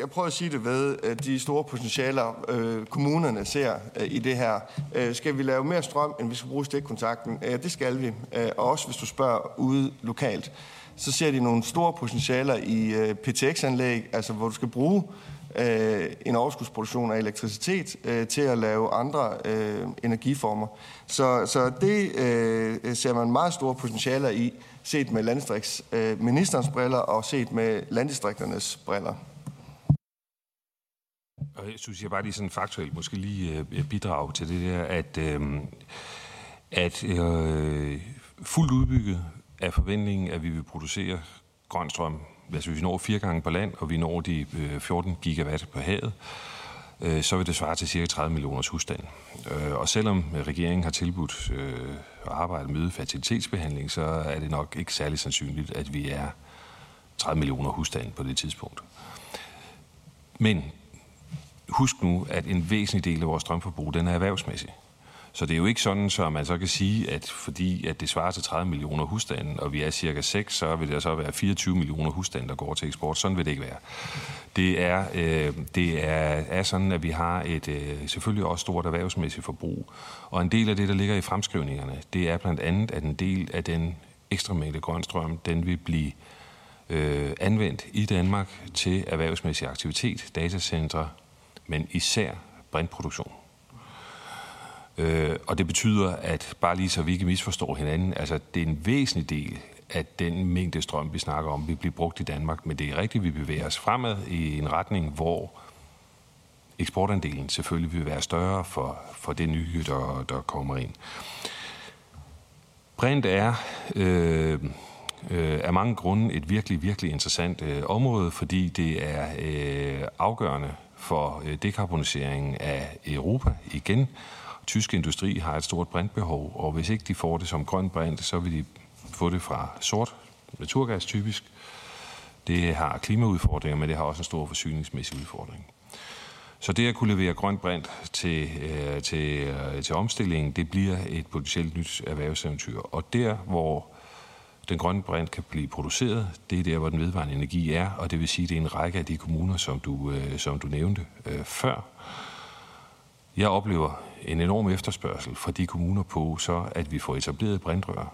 jeg prøver at sige det ved de store potentialer, kommunerne ser i det her. Skal vi lave mere strøm, end vi skal bruge stikkontakten? Det skal vi, og også hvis du spørger ude lokalt. Så ser de nogle store potentialer i PTX-anlæg, altså hvor du skal bruge en overskudsproduktion af elektricitet til at lave andre energiformer. Så det ser man meget store potentialer i, set med landdistriktsministerens briller og set med landdistrikternes briller. Og jeg synes, jeg bare lige sådan faktuelt måske lige bidrage til det der, at fuldt udbygget er forventningen, at vi vil producere grøn strøm. Altså, hvis vi når 4 gange på land, og vi når de 14 gigawatt på havet, så vil det svare til cirka 30 millioners husstand. Og selvom regeringen har tilbudt at arbejde med fertilitetsbehandling, så er det nok ikke særlig sandsynligt, at vi er 30 millioner husstand på det tidspunkt. Men husk nu, at en væsentlig del af vores strømforbrug, den er erhvervsmæssig. Så det er jo ikke sådan, så man så kan sige, at fordi at det svarer til 30 millioner husstande, og vi er cirka 6, så vil der så være 24 millioner husstande, der går til eksport. Sådan vil det ikke være. Det er sådan, at vi har et selvfølgelig også stort erhvervsmæssigt forbrug. Og en del af det, der ligger i fremskrivningerne, det er blandt andet, at en del af den ekstra mængde grøn strøm, den vil blive anvendt i Danmark til erhvervsmæssig aktivitet, datacentre, men især brintproduktion. Og det betyder, at bare lige så vi ikke misforstår hinanden, altså det er en væsentlig del af den mængde strøm, vi snakker om, vil blive brugt i Danmark, men det er rigtigt, vi bevæger os fremad i en retning, hvor eksportandelen selvfølgelig vil være større for det nye, der kommer ind. Brint er af mange grunde et virkelig, virkelig interessant område, fordi det er afgørende for dekarboniseringen af Europa igen. Tysk industri har et stort brintbehov, og hvis ikke de får det som grøn brint, så vil de få det fra sort naturgas typisk. Det har klimaudfordringer, men det har også en stor forsyningsmæssig udfordring. Så det at kunne levere grøn brint til omstillingen, det bliver et potentielt nyt erhvervseventyr. Og der, hvor den grønne brint kan blive produceret, det er der, hvor den vedvarende energi er, og det vil sige, at det er en række af de kommuner, som du nævnte før. Jeg oplever en enorm efterspørgsel fra de kommuner på, så at vi får etableret brintrør,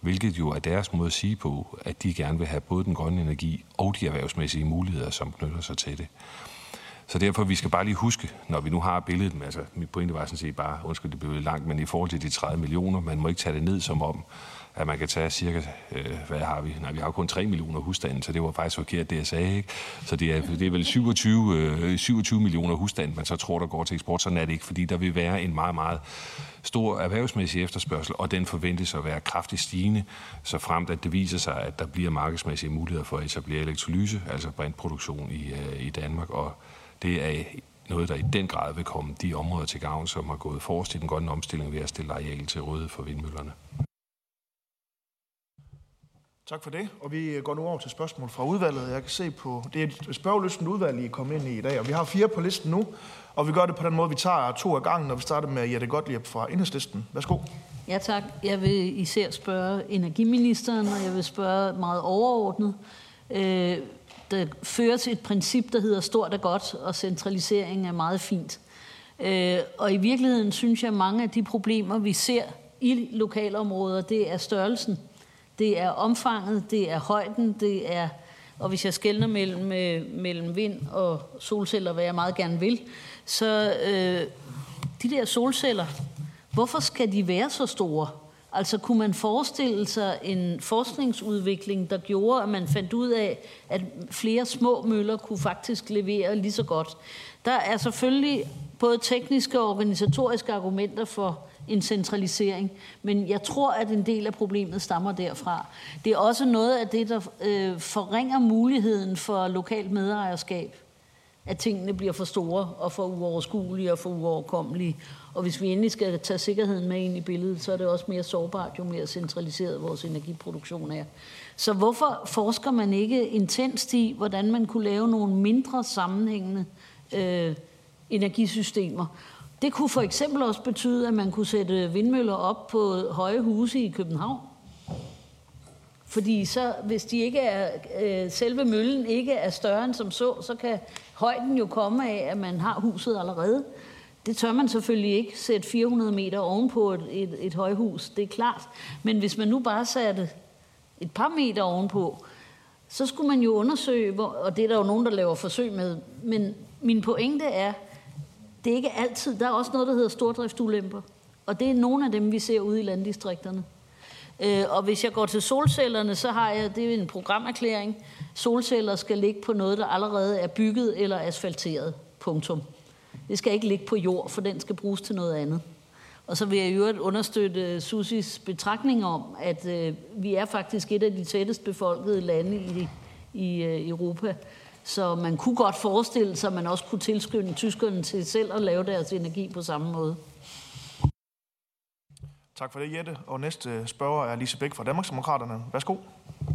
hvilket jo er deres måde at sige på, at de gerne vil have både den grønne energi og de erhvervsmæssige muligheder, som knytter sig til det. Så derfor, vi skal bare lige huske, når vi nu har billedet, men altså mit pointe var sådan set bare, undskyld, det blev langt, men i forhold til de 30 millioner, man må ikke tage det ned som om, at man kan tage cirka, hvad har vi? Nej, vi har jo kun 3 millioner husstande, så det var faktisk forkert, det jeg sagde, ikke? Så det er vel 27 millioner husstande, man så tror, der går til eksport. Sådan er det ikke, fordi der vil være en meget, meget stor erhvervsmæssig efterspørgsel, og den forventes at være kraftigt stigende, så fremt at det viser sig, at der bliver markedsmæssige muligheder for at etablere elektrolyse, altså brintproduktion i Danmark, og det er noget, der i den grad vil komme de områder til gavn, som har gået forrest i den grønne omstilling ved at stille areal til rådighed for vindmøllerne. Tak for det, og vi går nu over til spørgsmål fra udvalget. Jeg kan se på, det er et spørgelysten udvalg, I er kommet ind i dag, og vi har 4 på listen nu, og vi gør det på den måde, vi tager 2 af gangen, og vi starter med Jette Gottlieb fra Enhedslisten. Værsgo. Ja tak. Jeg vil især spørge energiministeren, og jeg vil spørge meget overordnet. Der føres et princip, der hedder stort er godt, og centralisering er meget fint. Og i virkeligheden synes jeg, at mange af de problemer, vi ser i lokalområder, det er størrelsen. Det er omfanget, det er højden, det er, og hvis jeg skelner mellem vind og solceller, hvad jeg meget gerne vil, så de der solceller, hvorfor skal de være så store? Altså kunne man forestille sig en forskningsudvikling, der gjorde, at man fandt ud af, at flere små møller kunne faktisk levere lige så godt? Der er selvfølgelig både tekniske og organisatoriske argumenter for en centralisering, men jeg tror, at en del af problemet stammer derfra. Det er også noget af det, der forringer muligheden for lokalt medejerskab, at tingene bliver for store og for uoverskuelige og for uoverkommelige. Og hvis vi endelig skal tage sikkerheden med ind i billedet, så er det også mere sårbart, jo mere centraliseret vores energiproduktion er. Så hvorfor forsker man ikke intenst i, hvordan man kunne lave nogle mindre sammenhængende energisystemer? Det kunne for eksempel også betyde, at man kunne sætte vindmøller op på høje huse i København. Fordi så, hvis de ikke er, selve møllen ikke er større end som så, så kan højden jo komme af, at man har huset allerede. Det tør man selvfølgelig ikke sætte 400 meter ovenpå et højhus, det er klart. Men hvis man nu bare satte et par meter ovenpå, så skulle man jo undersøge, og det er der jo nogen, der laver forsøg med, men min pointe er, det er ikke altid. Der er også noget, der hedder stordriftsulemper, og det er nogle af dem, vi ser ude i landdistrikterne. Og hvis jeg går til solcellerne, så har jeg, det er en programerklæring, solceller skal ligge på noget, der allerede er bygget eller asfalteret. Punktum. Det skal ikke ligge på jord, for den skal bruges til noget andet. Og så vil jeg i øvrigt understøtte Susis betragtning om, at vi er faktisk et af de tættest befolkede lande i Europa. Så man kunne godt forestille sig, at man også kunne tilskynde tyskerne til selv at lave deres energi på samme måde. Tak for det, Jette. Og næste spørger er Lise Bæk fra Danmarks Demokraterne. Værsgo.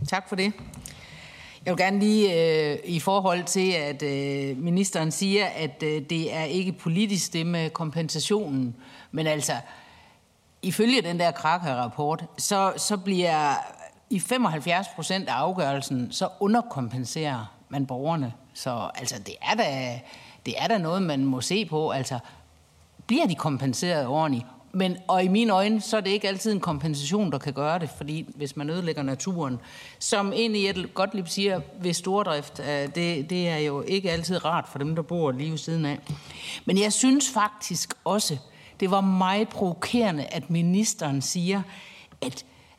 Tak for det. Jeg vil gerne lige i forhold til, at ministeren siger, at det er ikke politisk det med kompensationen. Men altså, ifølge den der Kraka-rapport, så bliver i 75% af afgørelsen, så underkompenserer man borgerne. Så altså, det er da noget, man må se på. Altså, bliver de kompenseret ordentligt? Men, og i mine øjne, så er det ikke altid en kompensation, der kan gøre det, fordi hvis man ødelægger naturen, som egentlig Jette Gottlieb siger, ved stordrift, det er jo ikke altid rart for dem, der bor lige ved siden af. Men jeg synes faktisk også, det var meget provokerende, at ministeren siger,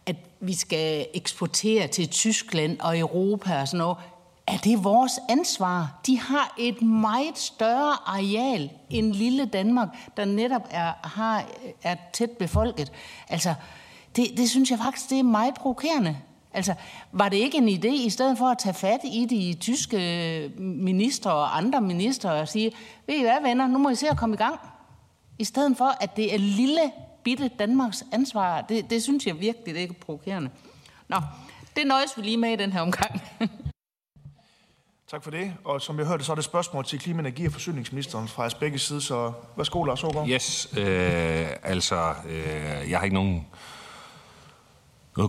at vi skal eksportere til Tyskland og Europa og sådan noget. Er det vores ansvar? De har et meget større areal end lille Danmark, der netop er tæt befolket. Altså, det synes jeg faktisk, det er meget provokerende. Altså, var det ikke en idé, i stedet for at tage fat i de tyske minister og andre minister og sige, ved I hvad, venner, nu må I se at komme i gang. I stedet for, at det er lille, bitte Danmarks ansvar. Det synes jeg virkelig, det er provokerende. Nå, det nøjes vi lige med i den her omgang. Tak for det. Og som jeg hørte, så er det spørgsmål til klima-, energi- og forsyningsministeren fra jeres begge sider. Så værsgo, Lars Årgaard. Yes. Jeg har ikke noget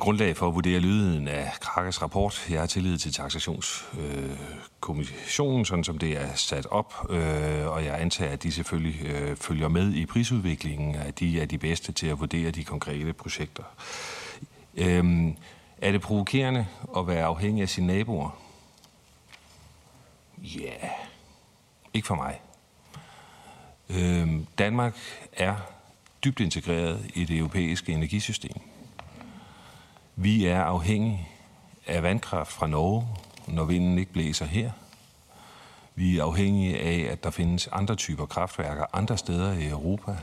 grundlag for at vurdere lyden af Krakas rapport. Jeg har tillid til Taksationskommissionen, sådan som det er sat op. Og jeg antager, at de selvfølgelig følger med i prisudviklingen, at de er de bedste til at vurdere de konkrete projekter. Er det provokerende at være afhængig af sine naboer? Ja, yeah. Ikke for mig. Danmark er dybt integreret i det europæiske energisystem. Vi er afhængige af vandkraft fra Norge, når vinden ikke blæser her. Vi er afhængige af, at der findes andre typer kraftværker andre steder i Europa,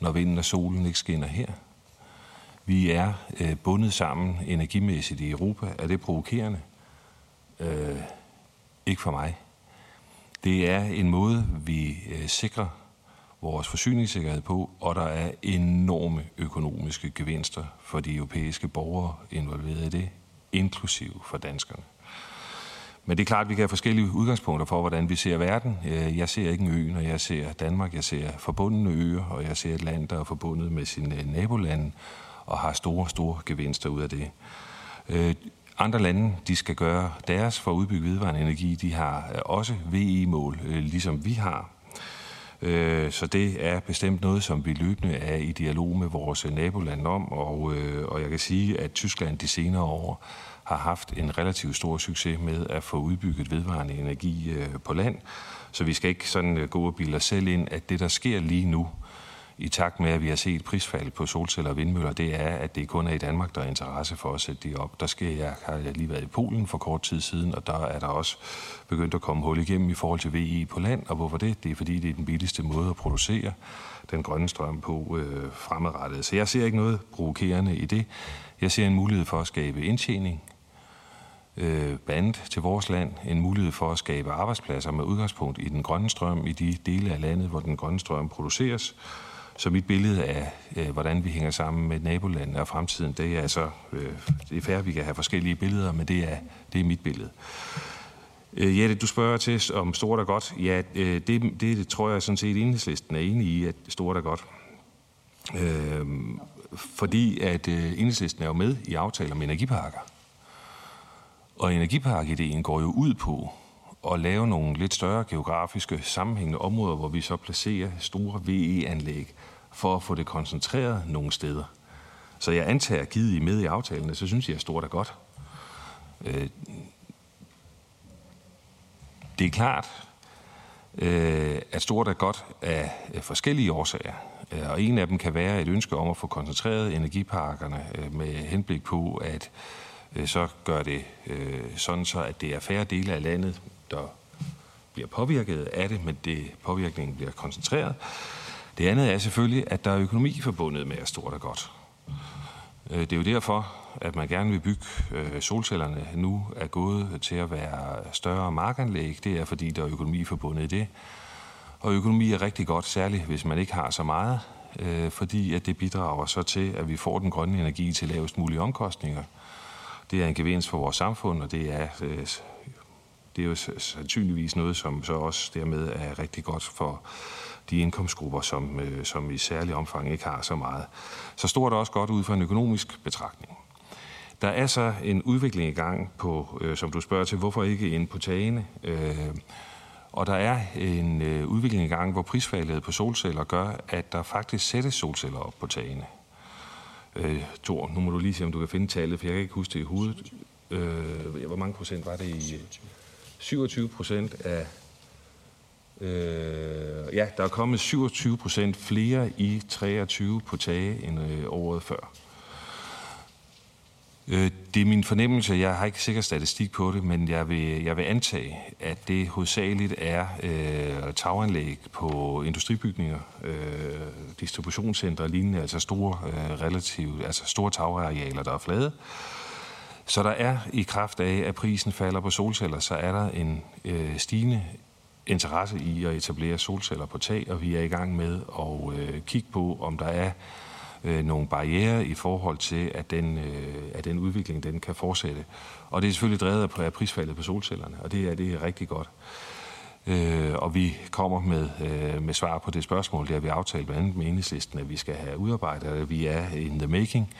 når vinden og solen ikke skinner her. Vi er bundet sammen energimæssigt i Europa. Er det provokerende? Ikke for mig. Det er en måde, vi sikrer vores forsyningssikkerhed på, og der er enorme økonomiske gevinster for de europæiske borgere involveret i det, inklusive for danskerne. Men det er klart, at vi kan have forskellige udgangspunkter for, hvordan vi ser verden. Jeg ser ikke en ø, når jeg ser Danmark. Jeg ser forbundne øer, og jeg ser et land, der er forbundet med sine nabolande og har store, store gevinster ud af det. Andre lande, de skal gøre deres for at udbygge vedvarende energi. De har også VE-mål, ligesom vi har. Så det er bestemt noget, som vi løbende er i dialog med vores nabolande om. Og jeg kan sige, at Tyskland de senere år har haft en relativt stor succes med at få udbygget vedvarende energi på land. Så vi skal ikke sådan gå og bilde os selv ind, at det, der sker lige nu, i takt med, at vi har set prisfald på solceller og vindmøller, det er, at det kun er i Danmark, der er interesse for at sætte de op. Jeg har lige været i Polen for kort tid siden, og der er der også begyndt at komme hul igennem i forhold til VE på land. Og hvorfor det? Det er, fordi det er den billigste måde at producere den grønne strøm på fremadrettet. Så jeg ser ikke noget provokerende i det. Jeg ser en mulighed for at skabe indtjening bandet til vores land, en mulighed for at skabe arbejdspladser med udgangspunkt i den grønne strøm, i de dele af landet, hvor den grønne strøm produceres. Så mit billede af, hvordan vi hænger sammen med nabolandene og fremtiden, det er altså, det er fair, vi kan have forskellige billeder, men det er mit billede. Jette, du spørger til, om stort og godt. Ja, det tror jeg sådan set, Enhedslisten er enig i, at stort og godt. Fordi at Enhedslisten er jo med i aftaler om energiparker. Og energiparkidéen går jo ud på at lave nogle lidt større geografiske sammenhængende områder, hvor vi så placerer store VE-anlæg for at få det koncentreret nogle steder. Så jeg antager, givet I med i aftalene, så synes jeg, at stort er godt. Det er klart, at stort er godt af forskellige årsager. Og en af dem kan være et ønske om at få koncentreret energiparkerne med henblik på, at så gør det sådan så, at det er færre dele af landet, der bliver påvirket af det, men påvirkningen bliver koncentreret. Det andet er selvfølgelig, at der er økonomi forbundet med at stort og godt. Det er jo derfor, at man gerne vil bygge solcellerne nu er gået til at være større markanlæg. Det er, fordi der er økonomi forbundet i det. Og økonomi er rigtig godt, særligt hvis man ikke har så meget, fordi at det bidrager så til, at vi får den grønne energi til lavest mulige omkostninger. Det er en gevinst for vores samfund, og det er jo sandsynligvis noget, som så også dermed er rigtig godt for de indkomstgrupper, som i særlig omfang ikke har så meget. Så stort er også godt ud fra en økonomisk betragtning. Der er så en udvikling i gang, på, som du spørger til, hvorfor ikke inde på tagene. Og der er en udvikling i gang, hvor prisfaldet på solceller gør, at der faktisk sættes solceller op på tagene. Tor, nu må du lige se, om du kan finde tallet, for jeg kan ikke huske det i hovedet. Hvor mange procent var det i? 27% af... ja, der er kommet 27% flere i 23 på tage end året før. Det er min fornemmelse, jeg har ikke sikker statistik på det, men jeg vil antage, at det hovedsageligt er taganlæg på industribygninger, distributionscentre og lignende, altså store, store tagarealer, der er flade. Så der er i kraft af, at prisen falder på solceller, så er der en stigende interesse i at etablere solceller på tag, og vi er i gang med at kigge på, om der er nogle barriere i forhold til, at den udvikling den kan fortsætte. Og det er selvfølgelig drevet af prisfaldet på solcellerne, og det er rigtig godt. Og vi kommer med svar på det spørgsmål, der har vi aftalt blandt andet med Enhedslisten, at vi skal have udarbejdet, at vi er in the making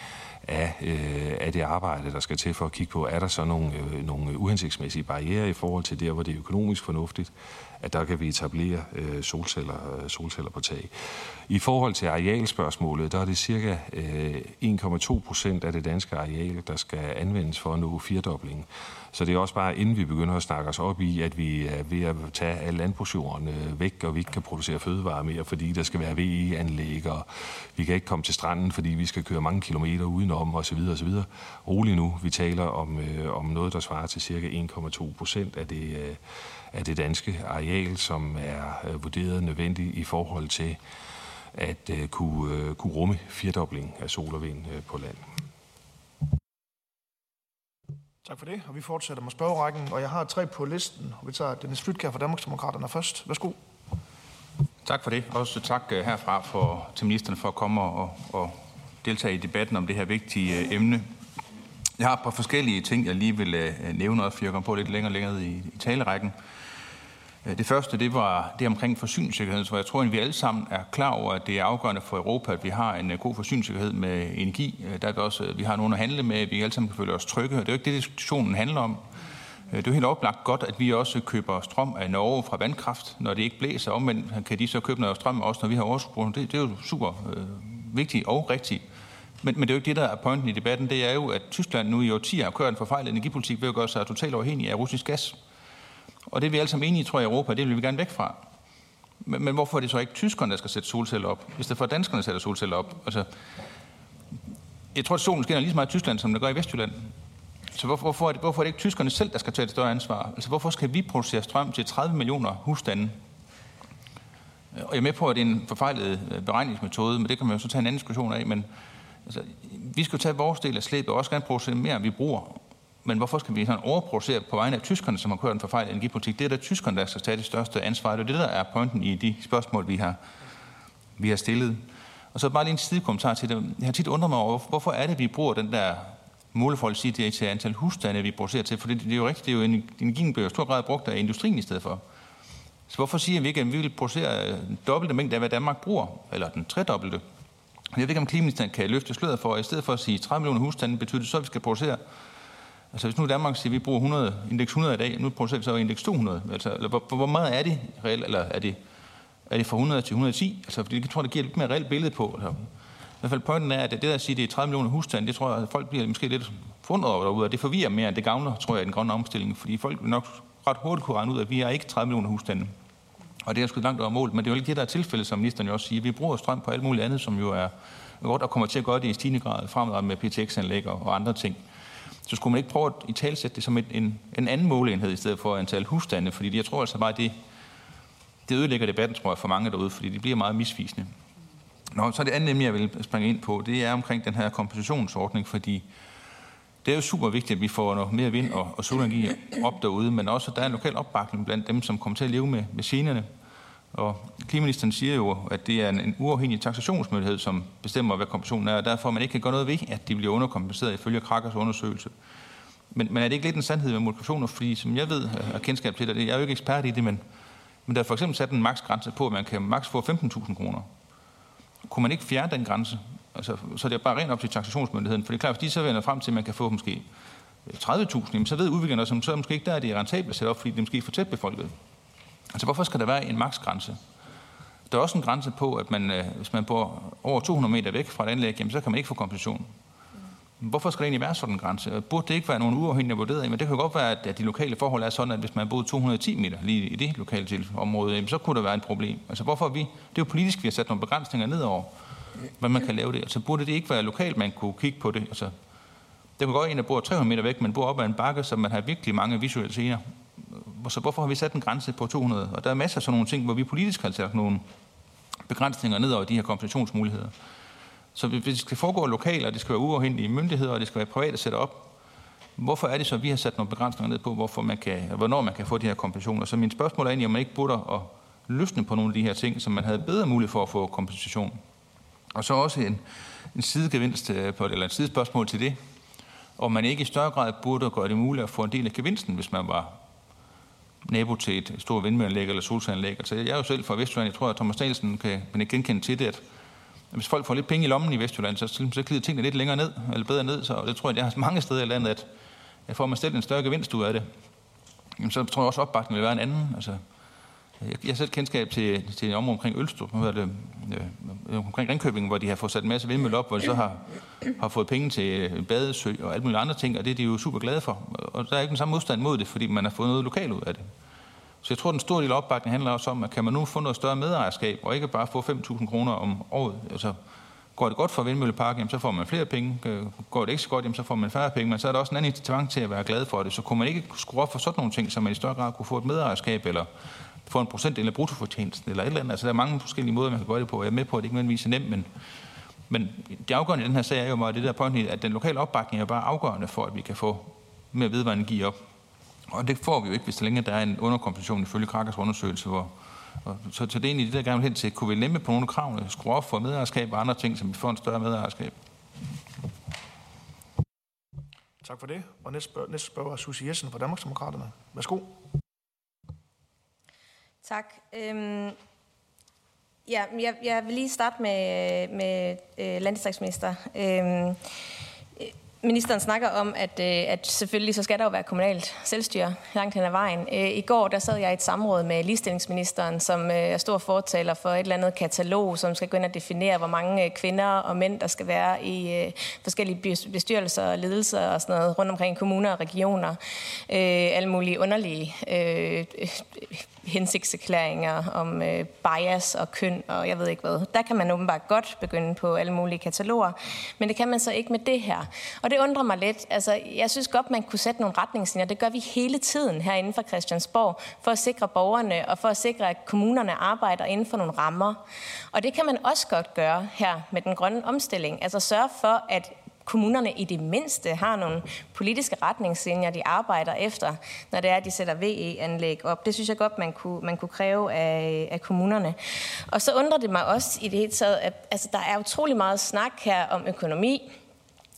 af det arbejde, der skal til for at kigge på, er der så nogle uhensigtsmæssige barrierer i forhold til der, hvor det er økonomisk fornuftigt, at der kan vi etablere solceller på tag. I forhold til arealspørgsmålet, der er det cirka 1,2% af det danske areal, der skal anvendes for at nå 4-doblingen. Så det er også bare, inden vi begynder at snakke os op i, at vi er ved at tage al landbrugsjorden væk, og vi ikke kan producere fødevarer mere, fordi der skal være VE-anlæg, og vi kan ikke komme til stranden, fordi vi skal køre mange kilometer udenom, osv. osv. Rolig nu, vi taler om noget, der svarer til cirka 1,2% af det danske areal, som er vurderet nødvendigt i forhold til at kunne rumme 4-dobling af sol og vind på land. Tak for det, og vi fortsætter med spørgerækken, og jeg har 3 på listen, og vi tager Dennis Flytkjær fra Danmarks Demokraterne først. Værsgo. Tak for det. Også tak herfra til ministeren for at komme og deltage i debatten om det her vigtige emne. Jeg har et par forskellige ting, jeg lige vil nævne, og jeg kom på lidt længere ned i talerækken. Det første, det var det omkring forsyningssikkerheden, hvor jeg tror, at vi alle sammen er klar over, at det er afgørende for Europa, at vi har en god forsyningssikkerhed med energi. Der er det også, at vi har nogen at handle med, at vi alle sammen kan føle os trygge. Det er jo ikke det, diskussionen handler om. Det er jo helt oplagt godt, at vi også køber strøm af Norge fra vandkraft, når det ikke blæser. Omvendt kan de så købe noget strøm også, når vi har overskud. Det er jo super vigtigt og rigtigt. Men det er jo ikke det, der er pointen i debatten. Det er jo, at Tyskland nu i årtier har kørt en forfejlet energipolitik ved at gøre sig totalt afhængig af russisk gas. Og det er vi alle sammen enige, tror jeg, i Europa, det vil vi gerne væk fra. Men hvorfor er det så ikke tyskerne, der skal sætte solceller op, i stedet for at danskerne sætter solceller op? Altså, jeg tror, at solen skinner lige så meget i Tyskland, som det gør i Vestjylland. Så hvorfor er det ikke tyskerne selv, der skal tage et større ansvar? Altså, hvorfor skal vi producere strøm til 30 millioner husstande? Og jeg er med på, at det er en forfejlet beregningsmetode, men det kan man jo så tage en anden diskussion af. Men altså, vi skal jo tage vores del af slæbet og også gerne producere mere, vi bruger. Men hvorfor skal vi sådan overproducere på vegne af tyskerne, som har kørt en forfejlet energipolitik? Det er da tyskerne, der skal tage det største ansvar. Det er det, der er pointen i de spørgsmål, vi har stillet. Og så bare lige en sidekommentar til det. Jeg har tit undret mig over, hvorfor er det, vi bruger den der målefolk siger, det er til antal husstande, vi producerer til. For det er jo rigtigt, det er jo energien bliver i stor grad brugt af industrien i stedet for. Så hvorfor siger vi ikke, at vi vil producere dobbelte mængde af, hvad Danmark bruger? Eller den tredobbelte? Jeg ved ikke, om klimaministeren kan løfte sløret for, at i stedet for at sige 30 millioner husstande, betyder det så, at vi skal producere. Altså hvis nu Danmark siger, at vi bruger 100, indeks 100 i dag, nu producerer vi så indeks 200. Altså, eller, hvor meget er det reelt, eller er det fra 100 til 110? Altså, fordi jeg tror, det giver et lidt mere reelt billede på. Altså, i hvert fald pointen er, at det der at sige, at det er 30 millioner husstande, det tror jeg, at folk bliver måske lidt forundret over derude, og det forvirrer mere, end det gavner, tror jeg, den grønne omstilling. Fordi folk vil nok ret hurtigt kunne regne ud, at vi er ikke 30 millioner husstande. Og det er sgu langt over målet, men det er jo ikke det, der er tilfælde, som ministeren jo også siger. Vi bruger strøm på alt muligt andet, som jo er godt og kommer til at gøre det i stigende grad fremadrettet med PTX-anlæg og andre ting. Så skulle man ikke prøve at italesætte det som en anden måleenhed i stedet for antal husstande, fordi jeg tror altså bare, at det ødelægger debatten, tror jeg, for mange derude, fordi det bliver meget misvisende. Nå, så det andet emne, jeg vil springe ind på, det er omkring den her kompensationsordning, fordi det er jo super vigtigt, at vi får noget mere vind og solenergi op derude, men også, at der er en lokal opbakning blandt dem, som kommer til at leve med generne. Og klimaministeren siger jo, at det er en uafhængig taksationsmyndighed, som bestemmer, hvad kompensationen er, og derfor man ikke kan gøre noget ved, at de bliver underkompenseret ifølge Krakas undersøgelse. Men er det ikke lidt en sandhed med modifikationer? Fordi som jeg ved, og kendskab til det, jeg er jo ikke ekspert i det, men der er for eksempel sat en maksgrænse på, at man kan maks få 15.000 kroner. Kunne man ikke fjerne den grænse? Altså, så det er bare rent op til taksationsmyndigheden. For det er klart, hvis de så vender frem til, at man kan få måske 30.000, så ved udviklerne, som så er måske ikke der, at det er rentabelt at sætte op, fordi det er måske for tæt befolket. Altså, hvorfor skal der være en maksgrænse? Der er også en grænse på, at man, hvis man bor over 200 meter væk fra et anlæg, jamen, så kan man ikke få kompensation. Hvorfor skal det egentlig være sådan en grænse? Burde det ikke være nogen uafhængige vurderinger? Men det kan jo godt være, at de lokale forhold er sådan, at hvis man boede 210 meter lige i det lokale område, jamen, så kunne der være et problem. Altså, hvorfor vi? Det er jo politisk, vi har sat nogle begrænsninger nedover, hvad man kan lave det. Altså, burde det ikke være lokalt, man kunne kigge på det? Altså, det kan godt være en, der bor 300 meter væk, men bor op ad en bakke, så man har virkelig mange visuelle scener. Så hvorfor har vi sat en grænse på 200? Og der er masser af sådan nogle ting, hvor vi politisk har sat nogle begrænsninger ned over de her kompensationsmuligheder. Så hvis det skal foregå lokalt, og det skal være uafhængige myndigheder, og det skal være private sætter op, hvorfor er det så, at vi har sat nogle begrænsninger ned på, hvornår man kan få de her kompensationer? Så min spørgsmål er egentlig, om man ikke burde at løsne på nogle af de her ting, som man havde bedre mulighed for at få kompensation. Og så også en sidegevinst, eller et sidespørgsmål til det, om man ikke i større grad burde gøre det muligt at få en del af gevinsten, hvis man var nabo til et stort vindmølleanlæg eller solcelleanlæg. Altså, jeg er jo selv fra Vestjylland. Jeg tror, at Thomas Dahlsen kan ikke genkende til det, at hvis folk får lidt penge i lommen i Vestjylland, så glider tingene lidt længere ned, eller bedre ned. Så det tror jeg, at jeg har mange steder i landet, at får man stillet en større gevinst ud af det. Jamen, så tror jeg også, at opbakningen vil være en anden. Altså, Jeg har selv kendskab til en område omkring Ølstrup, omkring Ringkøbing, hvor de har fået sat en masse vindmøller op, hvor de så har fået penge til badesø og alle mulige andre ting, og det er de jo super glade for. Og der er ikke den samme modstand mod det, fordi man har fået noget lokalt ud af det. Så jeg tror, den store del af opbakningen handler også om, at kan man nu få noget større medejerskab, og ikke bare få 5.000 kroner om året. Altså, går det godt for vindmølleparken, jamen, så får man flere penge. Går det ikke så godt, jamen, så får man færre penge. Men så er der også en anden incitament til at være glad for det. Så kunne man ikke skrue op for sådan nogle ting, så man i større grad kunne få et medejerskab, eller få en procentdel af bruttofortjenesten, eller et eller andet. Altså, der er mange forskellige måder, man kan gøre det på. Jeg er med på, at det ikke nødvendigvis er nemt, men det afgørende i den her sag er jo meget det der point i, at den lokale opbakning er bare afgørende for, at vi kan få mere vedvarende energi op. Og det får vi jo ikke, hvis der længe der er en underkompensation ifølge Krakas undersøgelse. Så det er egentlig det, der gerne vil hen til. Kunne vi lempe på nogle af kravene, skrue op for medejerskab og andre ting, så vi får en større medejerskab? Tak for det. Og næste spørger er Susie Jessen fra Danmarks Demokraterne. Værsgo. Tak. Jeg vil lige starte med landdistriktsminister. Ministeren snakker om, at selvfølgelig så skal der jo være kommunalt selvstyre langt hen ad vejen. I går der sad jeg i et samråd med ligestillingsministeren, som er stor fortaler for et eller andet katalog, som skal gå ind og definere, hvor mange kvinder og mænd, der skal være i forskellige bestyrelser og ledelser og sådan noget rundt omkring kommuner og regioner. Alle mulige underlige hensigtserklæringer om bias og køn og jeg ved ikke hvad. Der kan man åbenbart godt begynde på alle mulige kataloger, men det kan man så ikke med det her. Og det undrer mig lidt. Altså, jeg synes godt, man kunne sætte nogle retningslinjer. Det gør vi hele tiden herinde fra Christiansborg, for at sikre borgerne og for at sikre, at kommunerne arbejder inden for nogle rammer. Og det kan man også godt gøre her med den grønne omstilling. Altså sørge for, at kommunerne i det mindste har nogle politiske retningslinjer, de arbejder efter, når det er, at de sætter VE-anlæg op. Det synes jeg godt, man kunne kræve af kommunerne. Og så undrer det mig også i det hele taget, at altså, der er utrolig meget snak her om økonomi,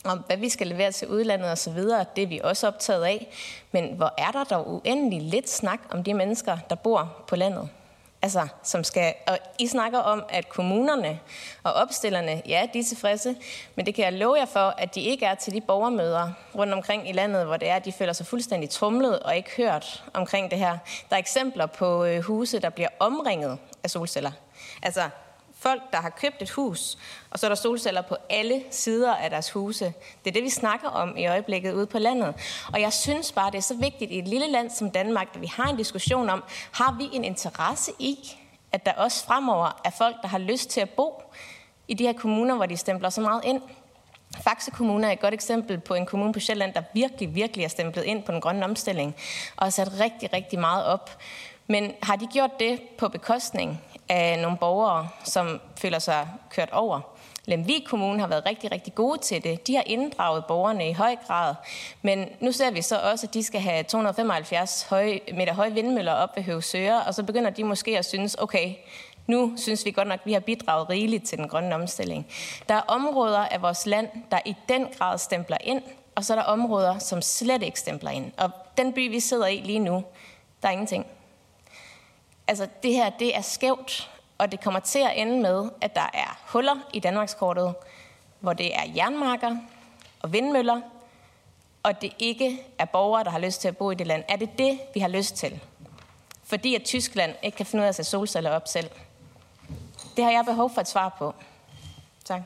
om hvad vi skal levere til udlandet og så videre, det er vi også optaget af. Men hvor er der dog uendelig lidt snak om de mennesker, der bor på landet? Altså, som skal... Og I snakker om, at kommunerne og opstillerne, ja, de er tilfredse, men det kan jeg love jer for, at de ikke er til de borgermøder rundt omkring i landet, hvor det er, at de føler sig fuldstændig tromlet og ikke hørt omkring det her. Der er eksempler på huse, der bliver omringet af solceller. Altså... Folk, der har købt et hus, og så er der solceller på alle sider af deres huse. Det er det, vi snakker om i øjeblikket ude på landet. Og jeg synes bare, det er så vigtigt i et lille land som Danmark, at vi har en diskussion om, har vi en interesse i, at der også fremover er folk, der har lyst til at bo i de her kommuner, hvor de stempler så meget ind. Faxe Kommune er et godt eksempel på en kommune på Sjælland, der virkelig, virkelig er stemplet ind på den grønne omstilling og har sat rigtig, rigtig meget op. Men har de gjort det på bekostning af nogle borgere, som føler sig kørt over? Lemvig Kommune har været rigtig, rigtig gode til det. De har inddraget borgerne i høj grad. Men nu ser vi så også, at de skal have 275 meter høje vindmøller op ved Høvsøre, og så begynder de måske at synes, okay, nu synes vi godt nok, at vi har bidraget rigeligt til den grønne omstilling. Der er områder af vores land, der i den grad stempler ind, og så er der områder, som slet ikke stempler ind. Og den by, vi sidder i lige nu, der er ingenting. Altså, det her, det er skævt, og det kommer til at ende med, at der er huller i Danmarkskortet, hvor det er jernmarker og vindmøller, og det ikke er borgere, der har lyst til at bo i det land. Er det det, vi har lyst til? Fordi at Tyskland ikke kan finde ud af at sætte solceller op selv. Det har jeg behov for et svar på. Tak.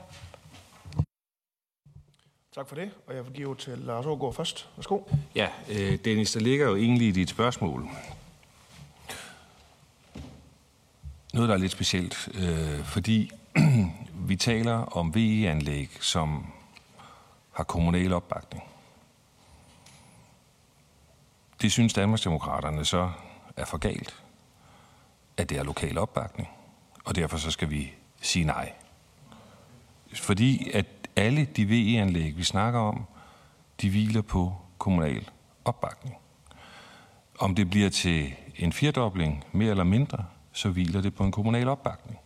Tak for det, og jeg vil give til Lars Årgaard først. Værsgo. Ja, Dennis, der ligger jo egentlig i dit spørgsmål noget, der er lidt specielt, fordi vi taler om VE-anlæg, som har kommunal opbakning. Det synes Danmarks Demokraterne så er for galt, at det er lokal opbakning, og derfor så skal vi sige nej. Fordi at alle de VE-anlæg, vi snakker om, de hviler på kommunal opbakning. Om det bliver til en firdobling, mere eller mindre, så hviler det på en kommunal opbakning.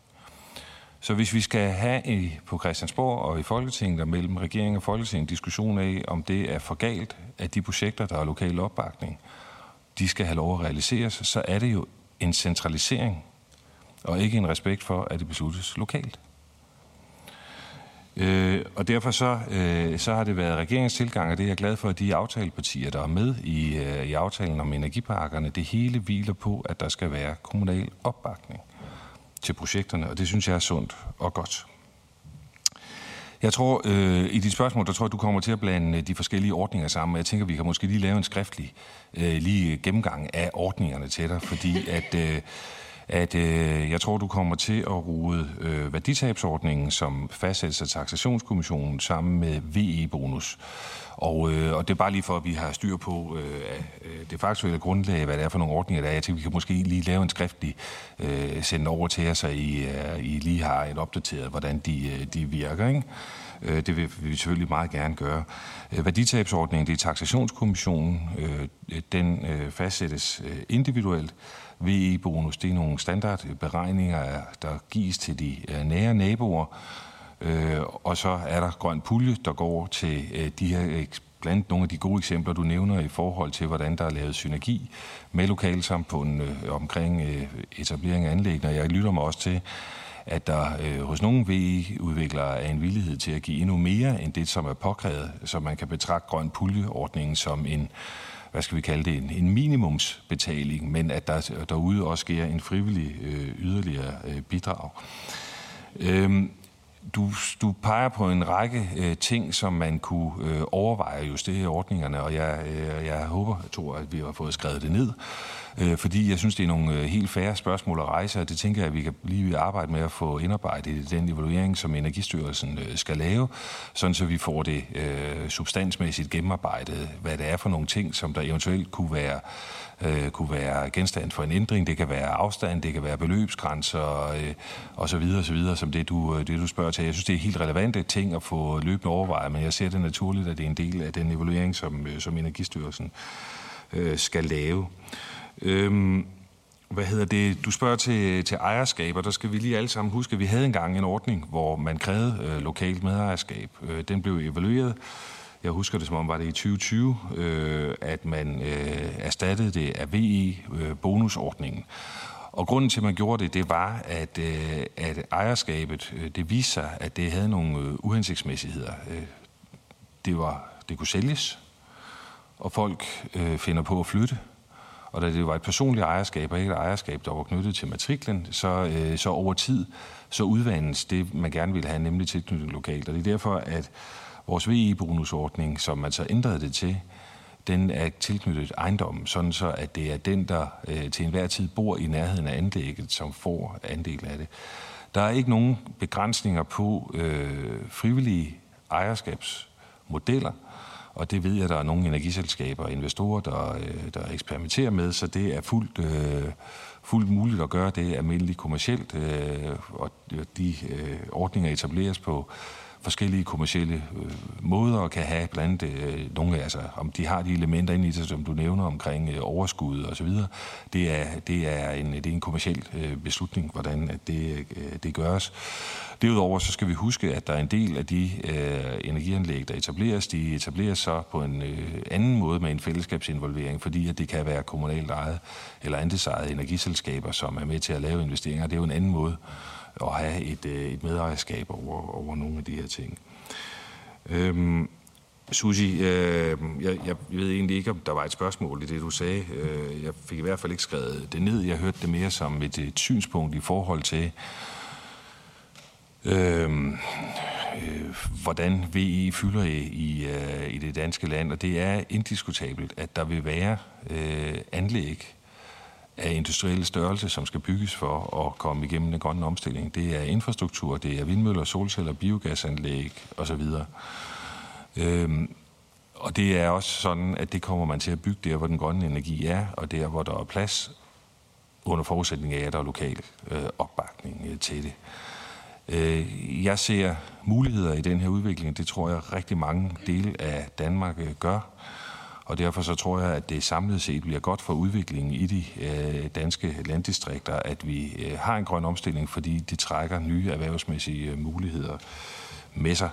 Så hvis vi skal have på Christiansborg og i Folketinget og mellem regeringen og Folketinget en diskussion af, om det er for galt, at de projekter, der har lokal opbakning, de skal have lov at realiseres, så er det jo en centralisering og ikke en respekt for, at det besluttes lokalt. Og derfor så har det været regeringens tilgang, og det er jeg glad for, at de aftalepartier, der er med i aftalen om energiparkerne, det hele hviler på, at der skal være kommunal opbakning til projekterne, og det synes jeg er sundt og godt. Jeg tror, i dit spørgsmål, der tror jeg, du kommer til at blande de forskellige ordninger sammen. Jeg tænker, vi kan måske lige lave en skriftlig lige gennemgang af ordningerne til dig, fordi at jeg tror, du kommer til at rode værditabsordningen, som fastsættes af Taksationskommissionen sammen med VE-bonus. Og det er bare lige for, at vi har styr på det faktuelle grundlag, hvad det er for nogle ordninger, der er. Jeg tænker, vi kan måske lige lave en skriftlig sende over til jer, så I lige har et opdateret, hvordan de virker, ikke? Det vil vi selvfølgelig meget gerne gøre. Værditabsordningen, det er Taksationskommissionen. Den fastsættes individuelt. VE-bonus, det er nogle standardberegninger, der gives til de nære naboer. Og så er der grøn pulje, der går til de her, blandt andet nogle af de gode eksempler, du nævner i forhold til, hvordan der er lavet synergi med lokalsamfundene omkring etablering af anlæggene. Jeg lytter mig også til, at der hos nogle VE-udviklere er en villighed til at give endnu mere end det, som er påkrævet, så man kan betragte grøn puljeordningen som en, hvad skal vi kalde det, en minimumsbetaling, men at der derude også sker en frivillig yderligere bidrag. Du peger på en række ting, som man kunne overveje just det her ordningerne, og jeg håber, Thor, at vi har fået skrevet det ned, fordi jeg synes, det er nogle helt færre spørgsmål at rejse, og det tænker jeg, at vi kan lige arbejde med at få indarbejdet i den evaluering, som Energistyrelsen skal lave, sådan så vi får det substansmæssigt gennemarbejdet, hvad det er for nogle ting, som der eventuelt kunne være genstand for en ændring. Det kan være afstand, det kan være beløbsgrænser og så videre, som det du spørger til. Jeg synes, det er helt relevante ting at få løbende overvejet, men jeg ser det naturligt, at det er en del af den evaluering, som Energistyrelsen skal lave. Du spørger til ejerskaber. Der skal vi lige alle sammen huske, at vi havde engang en ordning, hvor man krævede lokalt medejerskab. Den blev evalueret. Jeg husker det, som om var det i 2020, at man erstattede det af VE-bonusordningen. Og grunden til, at man gjorde det, det var, at ejerskabet, det viste sig, at det havde nogle uhensigtsmæssigheder. Det kunne sælges, og folk finder på at flytte. Og da det var et personligt ejerskab, og ikke et ejerskab, der var knyttet til matriklen, så over tid, så udvandes det, man gerne ville have, nemlig tilknytning lokalt. Og det er derfor, at vores VE-bonusordning, som man så ændrede det til, den er tilknyttet ejendommen, sådan så at det er den, der til enhver tid bor i nærheden af anlægget, som får andel af det. Der er ikke nogen begrænsninger på frivillige ejerskabsmodeller, og det ved jeg, der er nogle energiselskaber og investorer, der eksperimenterer med, så det er fuldt muligt at gøre det almindeligt kommercielt, og de ordninger etableres på forskellige kommercielle måder og kan have blandt nogle af, altså om de har de elementer inde i sig, som du nævner omkring overskud og så videre. Det er en kommerciel beslutning, hvordan at det gøres. Derudover så skal vi huske, at der er en del af de energianlæg, der etableres. De etableres så på en anden måde med en fællesskabsinvolvering, fordi at det kan være kommunalt ejet eller andelsejede energiselskaber, som er med til at lave investeringer. Det er jo en anden måde at have et medejerskab over nogle af de her ting. Susie, jeg ved egentlig ikke, om der var et spørgsmål i det, du sagde. Jeg fik i hvert fald ikke skrevet det ned. Jeg hørte det mere som et synspunkt i forhold til, hvordan VE fylder i det danske land. Og det er indiskutabelt, at der vil være anlæg af industrielle størrelse, som skal bygges for at komme igennem den grønne omstilling. Det er infrastruktur, det er vindmøller, solceller, biogasanlæg osv. Og det er også sådan, at det kommer man til at bygge der, hvor den grønne energi er, og der, hvor der er plads, under forudsætning af, at der er lokal opbakning til det. Jeg ser muligheder i den her udvikling. Det tror jeg rigtig mange dele af Danmark gør. Og derfor så tror jeg, at det samlet set bliver godt for udviklingen i de danske landdistrikter, at vi har en grøn omstilling, fordi det trækker nye erhvervsmæssige muligheder med sig.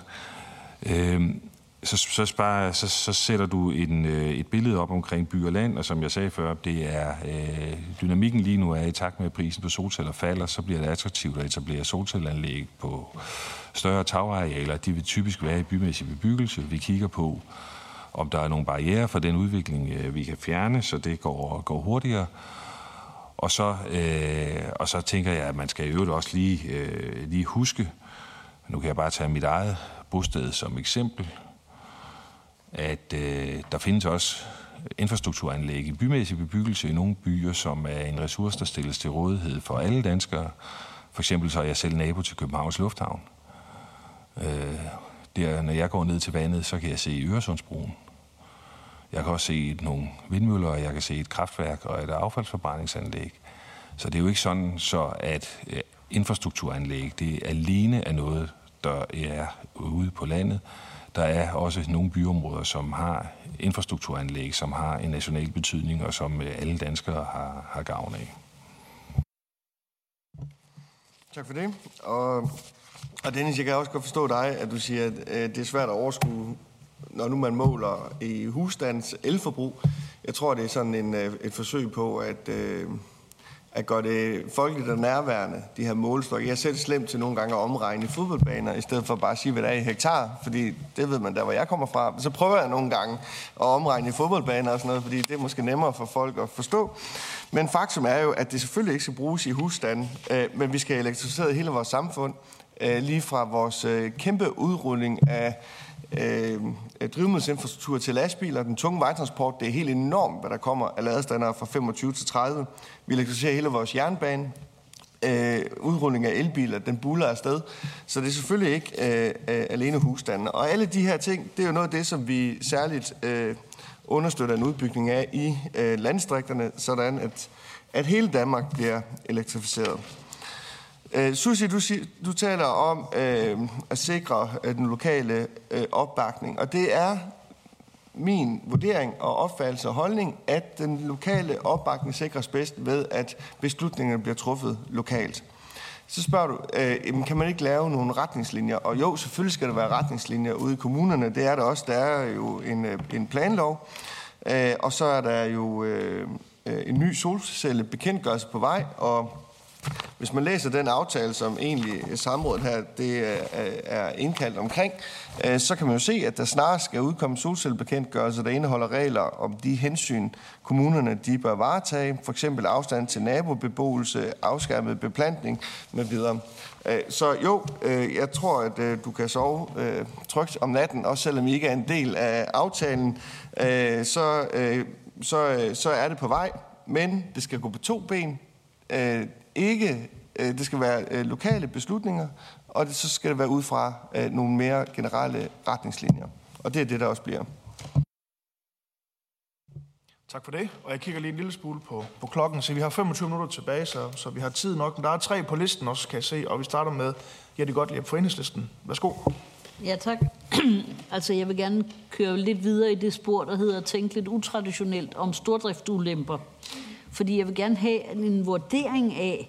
så sætter du et billede op omkring by og land, og som jeg sagde før, det er dynamikken lige nu er i takt med, at prisen på solceller falder, så bliver det attraktivt at etablere solcelleranlæg på større tagarealer. De vil typisk være i bymæssig bebyggelse. Vi kigger på, om der er nogle barrierer for den udvikling, vi kan fjerne, så det går hurtigere. Og så tænker jeg, at man skal i øvrigt også lige huske, nu kan jeg bare tage mit eget bosted som eksempel, at der findes også infrastrukturanlæg i bymæssig bebyggelse i nogle byer, som er en ressource, der stilles til rådighed for alle danskere. For eksempel så er jeg selv nabo til Københavns Lufthavn. Der, når jeg går ned til vandet, så kan jeg se Øresundsbroen. Jeg kan også se nogle vindmøller, og jeg kan se et kraftværk og et affaldsforbrændingsanlæg. Så det er jo ikke sådan, så at infrastrukturanlæg det alene er noget, der er ude på landet. Der er også nogle byområder, som har infrastrukturanlæg, som har en national betydning, og som alle danskere har gavn af. Tak for det. Og Dennis, jeg kan også godt forstå dig, at du siger, at det er svært at overskue, når nu man måler i husstands elforbrug. Jeg tror, det er sådan et forsøg på at gøre det folkeligt og nærværende, de her målestokke. Jeg er selv slemt til nogle gange at omregne i fodboldbaner, i stedet for bare at sige, hvad der er i hektar, fordi det ved man der, hvor jeg kommer fra. Så prøver jeg nogle gange at omregne i fodboldbaner og sådan noget, fordi det er måske nemmere for folk at forstå. Men faktum er jo, at det selvfølgelig ikke skal bruges i husstanden, men vi skal elektrificere hele vores samfund, lige fra vores kæmpe udrulling af drivmiddelsinfrastruktur til lastbiler, den tunge vejtransport, det er helt enormt, hvad der kommer af ladestandere fra 25 til 30. Vi elektrificerer hele vores jernbane. Udrulling af elbiler, den buller afsted. Så det er selvfølgelig ikke alene husstanden. Og alle de her ting, det er jo noget af det, som vi særligt understøtter en udbygning af i landdistrikterne, sådan at hele Danmark bliver elektrificeret. Susie, du taler om at sikre den lokale opbakning, og det er min vurdering og opfattelse og holdning, at den lokale opbakning sikres bedst ved, at beslutningerne bliver truffet lokalt. Så spørger du, kan man ikke lave nogle retningslinjer? Og jo, selvfølgelig skal der være retningslinjer ude i kommunerne, det er der også. Der er jo en planlov, og så er der jo en ny solcellebekendtgørelse på vej, og hvis man læser den aftale, som egentlig samrådet her det er indkaldt omkring, så kan man jo se, at der snart skal udkomme solcellebekendtgørelser, der indeholder regler om de hensyn, kommunerne de bør varetage, f.eks. afstand til nabobeboelse, afskærmet beplantning med videre. Så jo, jeg tror, at du kan sove trygt om natten, også selvom I ikke er en del af aftalen, så er det på vej, men det skal gå på to ben. Ikke, det skal være lokale beslutninger, og så skal det være ud fra nogle mere generelle retningslinjer. Og det er det, der også bliver. Tak for det. Og jeg kigger lige en lille smule på klokken, så vi har 25 minutter tilbage, så vi har tid nok. Men der er 3 på listen også, kan jeg se, og vi starter med Jette Gottlieb fra Enhedslisten. Værsgo. Ja, tak. Altså, jeg vil gerne køre lidt videre i det spor, der hedder at tænke lidt utraditionelt om stordriftsulemper. Fordi jeg vil gerne have en vurdering af,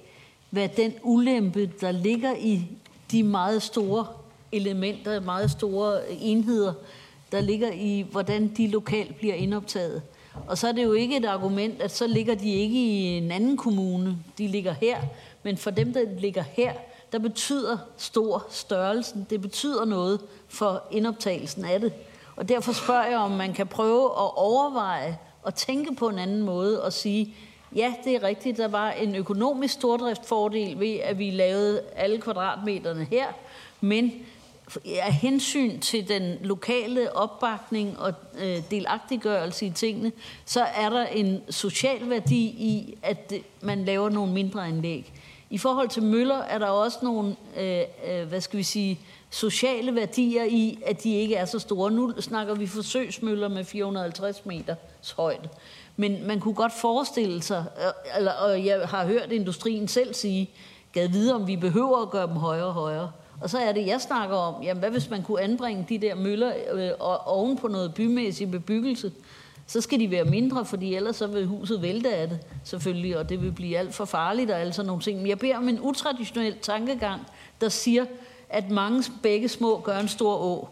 hvad den ulempe, der ligger i de meget store elementer, meget store enheder, der ligger i, hvordan de lokalt bliver indoptaget. Og så er det jo ikke et argument, at så ligger de ikke i en anden kommune, de ligger her. Men for dem, der ligger her, der betyder stor størrelsen. Det betyder noget for indoptagelsen af det. Og derfor spørger jeg, om man kan prøve at overveje og tænke på en anden måde og sige, ja, det er rigtigt, der var en økonomisk stordriftsfordel ved, at vi lavede alle kvadratmeterne her, men af hensyn til den lokale opbakning og delagtiggørelse i tingene, så er der en social værdi i, at man laver nogle mindre anlæg. I forhold til møller er der også nogle, sociale værdier i, at de ikke er så store. Nu snakker vi forsøgsmøller med 450 meters højde. Men man kunne godt forestille sig, og jeg har hørt industrien selv sige, gad vide, om vi behøver at gøre dem højere og højere. Og så er det, jeg snakker om, jamen hvad hvis man kunne anbringe de der møller oven på noget bymæssig bebyggelse? Så skal de være mindre, fordi ellers så vil huset vælte af det, selvfølgelig, og det vil blive alt for farligt og alt sådan nogle ting. Men jeg beder om en utraditionel tankegang, der siger, at mange begge små gør en stor å.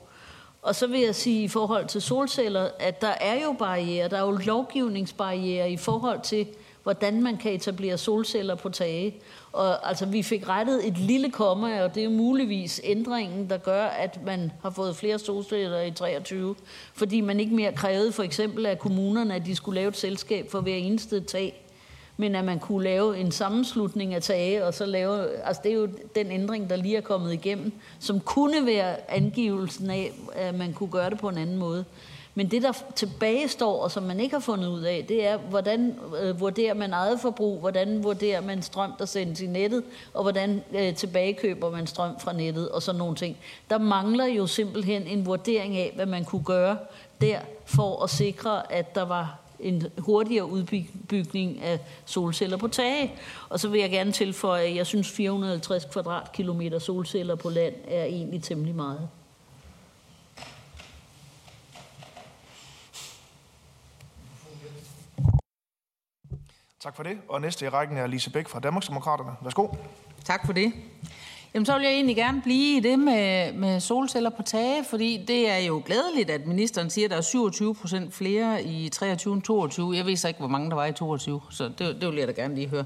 Og så vil jeg sige i forhold til solceller, at der er jo barrierer, der er jo lovgivningsbarrierer i forhold til, hvordan man kan etablere solceller på tage. Og altså, vi fik rettet et lille komma, og det er muligvis ændringen, der gør, at man har fået flere solceller i 23, fordi man ikke mere krævede for eksempel af kommunerne, at de skulle lave et selskab for hver eneste tag, men at man kunne lave en sammenslutning af tage, og så lave, altså det er jo den ændring, der lige er kommet igennem, som kunne være angivelsen af, at man kunne gøre det på en anden måde. Men det, der tilbage står, og som man ikke har fundet ud af, det er, hvordan vurderer man eget forbrug, hvordan vurderer man strøm, der sendes i nettet, og hvordan tilbagekøber man strøm fra nettet, og sådan nogle ting. Der mangler jo simpelthen en vurdering af, hvad man kunne gøre der, for at sikre, at der var en hurtigere udbygning af solceller på tage. Og så vil jeg gerne tilføje, at jeg synes, 450 kvadratkilometer solceller på land er egentlig temmelig meget. Tak for det. Og næste i rækken er Lise Bæk fra Danmarks Demokraterne. Værsgo. Tak for det. Jamen, så vil jeg egentlig gerne blive i det med solceller på tage, fordi det er jo glædeligt, at ministeren siger, at der er 27% flere i 23 end 22. Jeg ved så ikke, hvor mange der var i 22, så det vil jeg da gerne lige høre.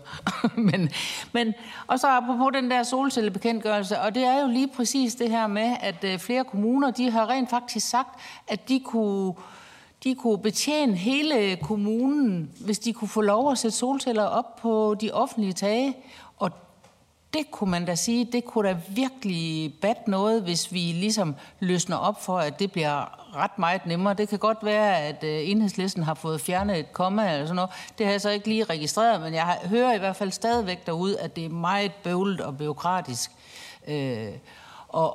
men, og så apropos den der solcellebekendtgørelse, og det er jo lige præcis det her med, at flere kommuner, de har rent faktisk sagt, at de kunne betjene hele kommunen, hvis de kunne få lov at sætte solceller op på de offentlige tage. Og det kunne man da sige, det kunne da virkelig batte noget, hvis vi ligesom løsner op for, at det bliver ret meget nemmere. Det kan godt være, at Enhedslisten har fået fjernet et komma eller sådan noget. Det har jeg så ikke lige registreret, men jeg hører i hvert fald stadigvæk derude, at det er meget bøvlet og bureaukratisk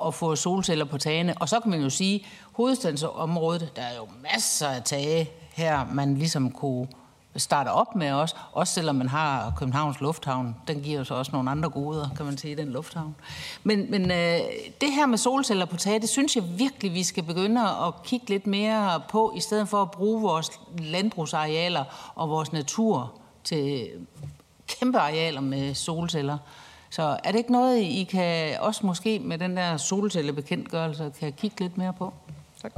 at få solceller på tagene. Og så kan man jo sige, at hovedstadsområdet, der er jo masser af tage her, man ligesom kunne starte op med os. Også selvom man har Københavns Lufthavn. Den giver jo så også nogle andre goder, kan man sige, den lufthavn. Men det her med solceller på tage, det synes jeg virkelig, vi skal begynde at kigge lidt mere på, i stedet for at bruge vores landbrugsarealer og vores natur til kæmpe arealer med solceller. Så er det ikke noget, I kan også måske med den der solcellebekendtgørelse kan kigge lidt mere på? Tak.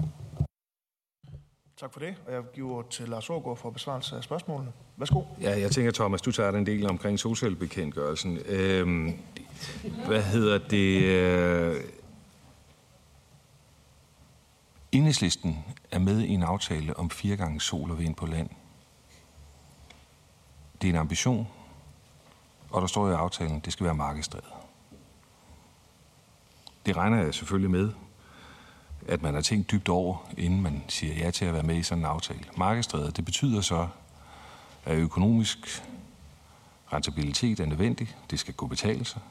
Tak for det, og jeg giver til Lars Årgaard for besvarelse af spørgsmålene. Værsgo. Ja, jeg tænker, Thomas, du tager den del omkring solcellebekendtgørelsen. Enhedslisten er med i en aftale om 4 gange sol og vind på land. Det er en ambition. Og der står i aftalen, at det skal være markedsdrevet. Det regner jeg selvfølgelig med, at man har tænkt dybt over, inden man siger ja til at være med i sådan en aftale. Markedsdrevet, det betyder så, at økonomisk rentabilitet er nødvendig. Det skal kunne betale sig.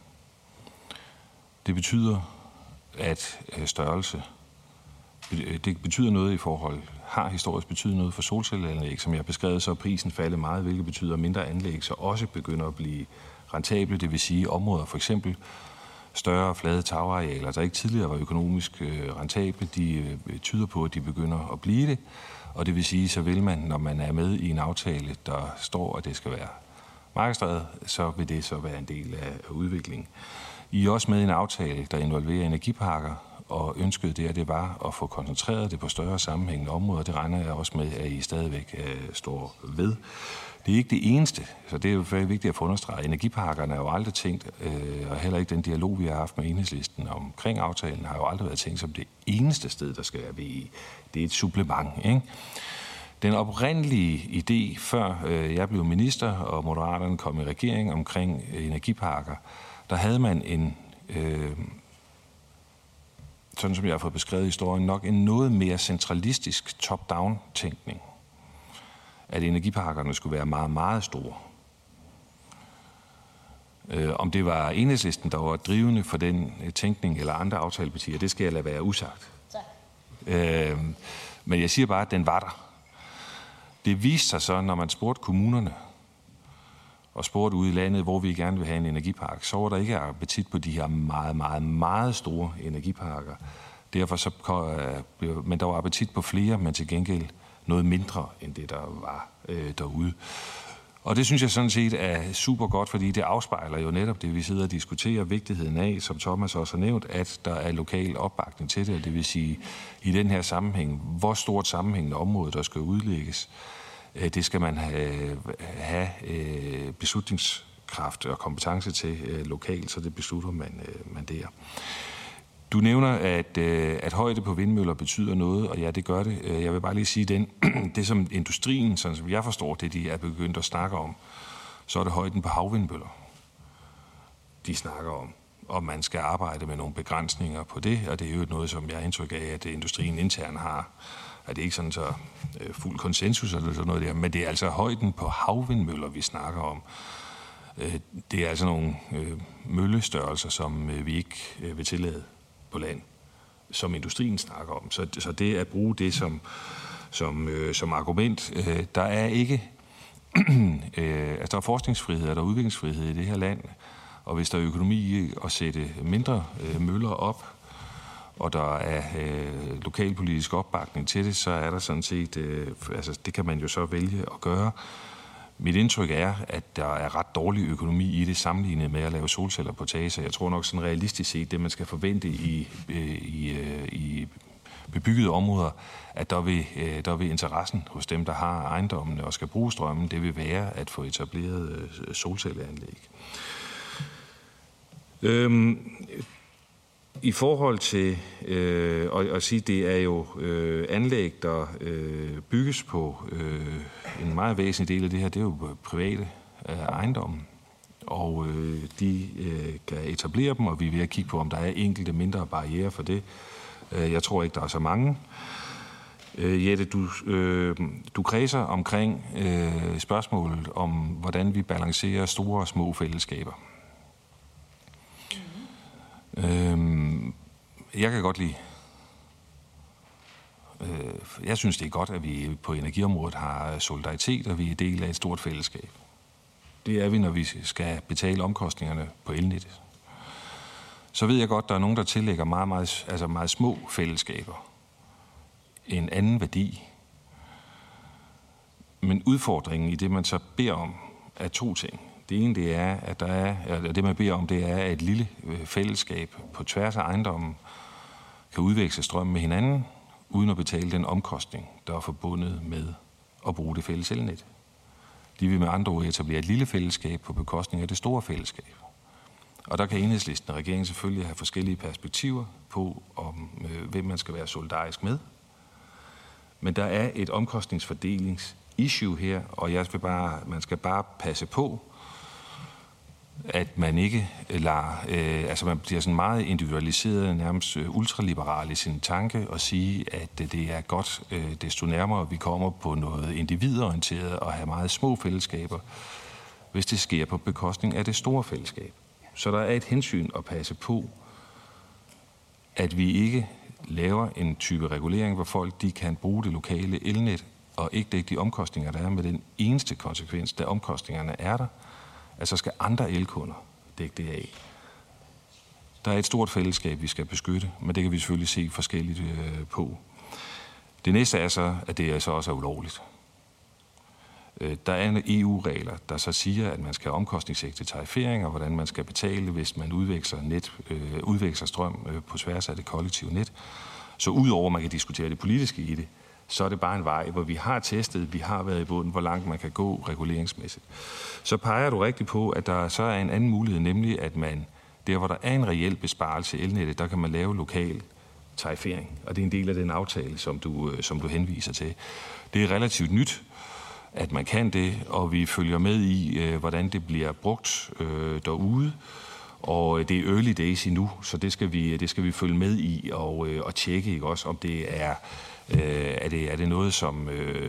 Det betyder, at størrelse... Det betyder noget i forhold, har historisk betydet noget for solcelleanlæg, som jeg har beskrevet, så prisen faldet meget, hvilket betyder, mindre anlæg så også begynder at blive rentable, det vil sige områder, for eksempel større flade tagarealer, der ikke tidligere var økonomisk rentable, de tyder på, at de begynder at blive det, og det vil sige, så vil man, når man er med i en aftale, der står, at det skal være markedsdrevet, så vil det så være en del af udviklingen. I er også med i en aftale, der involverer energiparker, og ønsket det var at få koncentreret det på større sammenhængende områder. Det regner jeg også med, at I stadigvæk står ved. Det er ikke det eneste, så det er jo vigtigt at få understreget. Energiparkerne er jo aldrig tænkt, og heller ikke den dialog, vi har haft med Enhedslisten omkring aftalen, har jo aldrig været tænkt som det eneste sted, der skal være VE. Det er et supplement, ikke? Den oprindelige idé, før jeg blev minister, og Moderaterne kom i regering omkring energiparker, der havde man en... sådan som jeg har fået beskrevet historien, nok en noget mere centralistisk top-down-tænkning. At energiparkerne skulle være meget, meget store. Om det var Enhedslisten, der var drivende for den tænkning, eller andre aftalepartier, det skal jeg lade være usagt. Men jeg siger bare, at den var der. Det viste sig så, når man spurgte kommunerne, og spurgte ude i landet, hvor vi gerne vil have en energipark, så var der ikke appetit på de her meget, meget, meget store energiparker. Derfor så men der var appetit på flere, men til gengæld noget mindre end det, der var derude. Og det synes jeg sådan set er super godt, fordi det afspejler jo netop det, vi sidder og diskuterer, vigtigheden af, som Thomas også har nævnt, at der er lokal opbakning til det. Det vil sige, i den her sammenhæng, hvor stort sammenhængende område, der skal udlægges, det skal man have beslutningskraft og kompetence til lokalt, så det beslutter man der. Du nævner, at højde på vindmøller betyder noget, og ja, det gør det. Jeg vil bare lige sige, det som industrien, sådan som jeg forstår det, de er begyndt at snakke om, så er det højden på havvindmøller, de snakker om. Og man skal arbejde med nogle begrænsninger på det, og det er jo noget, som jeg har indtryk af, at industrien internt har. Det er ikke sådan så fuld konsensus eller sådan noget der, men det er altså højden på havvindmøller, vi snakker om. Det er altså nogle møllestørrelser, som vi ikke vil tillade på land, som industrien snakker om. Så det at bruge det som argument, der er ikke... altså der er forskningsfrihed, der er udviklingsfrihed i det her land, og hvis der er økonomi i at sætte mindre møller op, og der er lokalpolitisk opbakning til det, så er der sådan set... det kan man jo så vælge at gøre. Mit indtryk er, at der er ret dårlig økonomi i det sammenlignet med at lave solceller på tage, så jeg tror nok sådan realistisk set, det man skal forvente i bebyggede områder, at der vil interessen hos dem, der har ejendommene og skal bruge strømmen, det vil være at få etableret solcelleanlæg. I forhold til at sige, det er jo anlæg, der bygges på en meget væsentlig del af det her, det er jo private ejendomme, og de kan etablere dem, og vi er ved at kigge på, om der er enkelte mindre barrierer for det. Jeg tror ikke, der er så mange. Jette, du kredser omkring spørgsmålet om, hvordan vi balancerer store og små fællesskaber. Jeg kan godt lide. Jeg synes, det er godt, at vi på energiområdet har solidaritet, og vi er del af et stort fællesskab. Det er vi, når vi skal betale omkostningerne på elnettet. Så ved jeg godt, der er nogen, der tillægger meget små fællesskaber en anden værdi. Men udfordringen i det, man så beder om, er to ting. Det ene, det er, at der er, og det man beder om, det er, at et lille fællesskab på tværs af ejendommen kan udveksle strøm med hinanden, uden at betale den omkostning, der er forbundet med at bruge det fælles elnet. De vil med andre ord etablere et lille fællesskab på bekostning af det store fællesskab. Og der kan Enhedslisten og regeringen selvfølgelig have forskellige perspektiver på, om hvem man skal være solidarisk med. Men der er et omkostningsfordelingsissue her, og man skal bare passe på, at man ikke lader... man bliver sådan meget individualiseret, nærmest ultraliberal i sin tanke, og sige, at det er godt, desto nærmere vi kommer på noget individorienteret og have meget små fællesskaber, hvis det sker på bekostning af det store fællesskab. Så der er et hensyn at passe på, at vi ikke laver en type regulering, hvor folk de kan bruge det lokale elnet, og ikke dække de omkostninger, der er med den eneste konsekvens, da omkostningerne er der, at så skal andre elkunder dække det af. Der er et stort fællesskab, vi skal beskytte, men det kan vi selvfølgelig se forskelligt på. Det næste er så, at det så også er ulovligt. Der er EU-regler, der så siger, at man skal have omkostningsægtetarifering, og hvordan man skal betale, hvis man udveksler strøm på tværs af det kollektive net. Så udover, at man kan diskutere det politiske i det, så er det bare en vej, hvor vi har testet, vi har været i bunden, hvor langt man kan gå reguleringsmæssigt. Så peger du rigtigt på, at der så er en anden mulighed, nemlig at man, der hvor der er en reel besparelse i elnettet, der kan man lave lokal tarifering. Og det er en del af den aftale, som du henviser til. Det er relativt nyt, at man kan det, og vi følger med i, hvordan det bliver brugt derude. Og det er early days endnu, så det skal vi følge med i og tjekke, ikke også, om det er... Er det noget,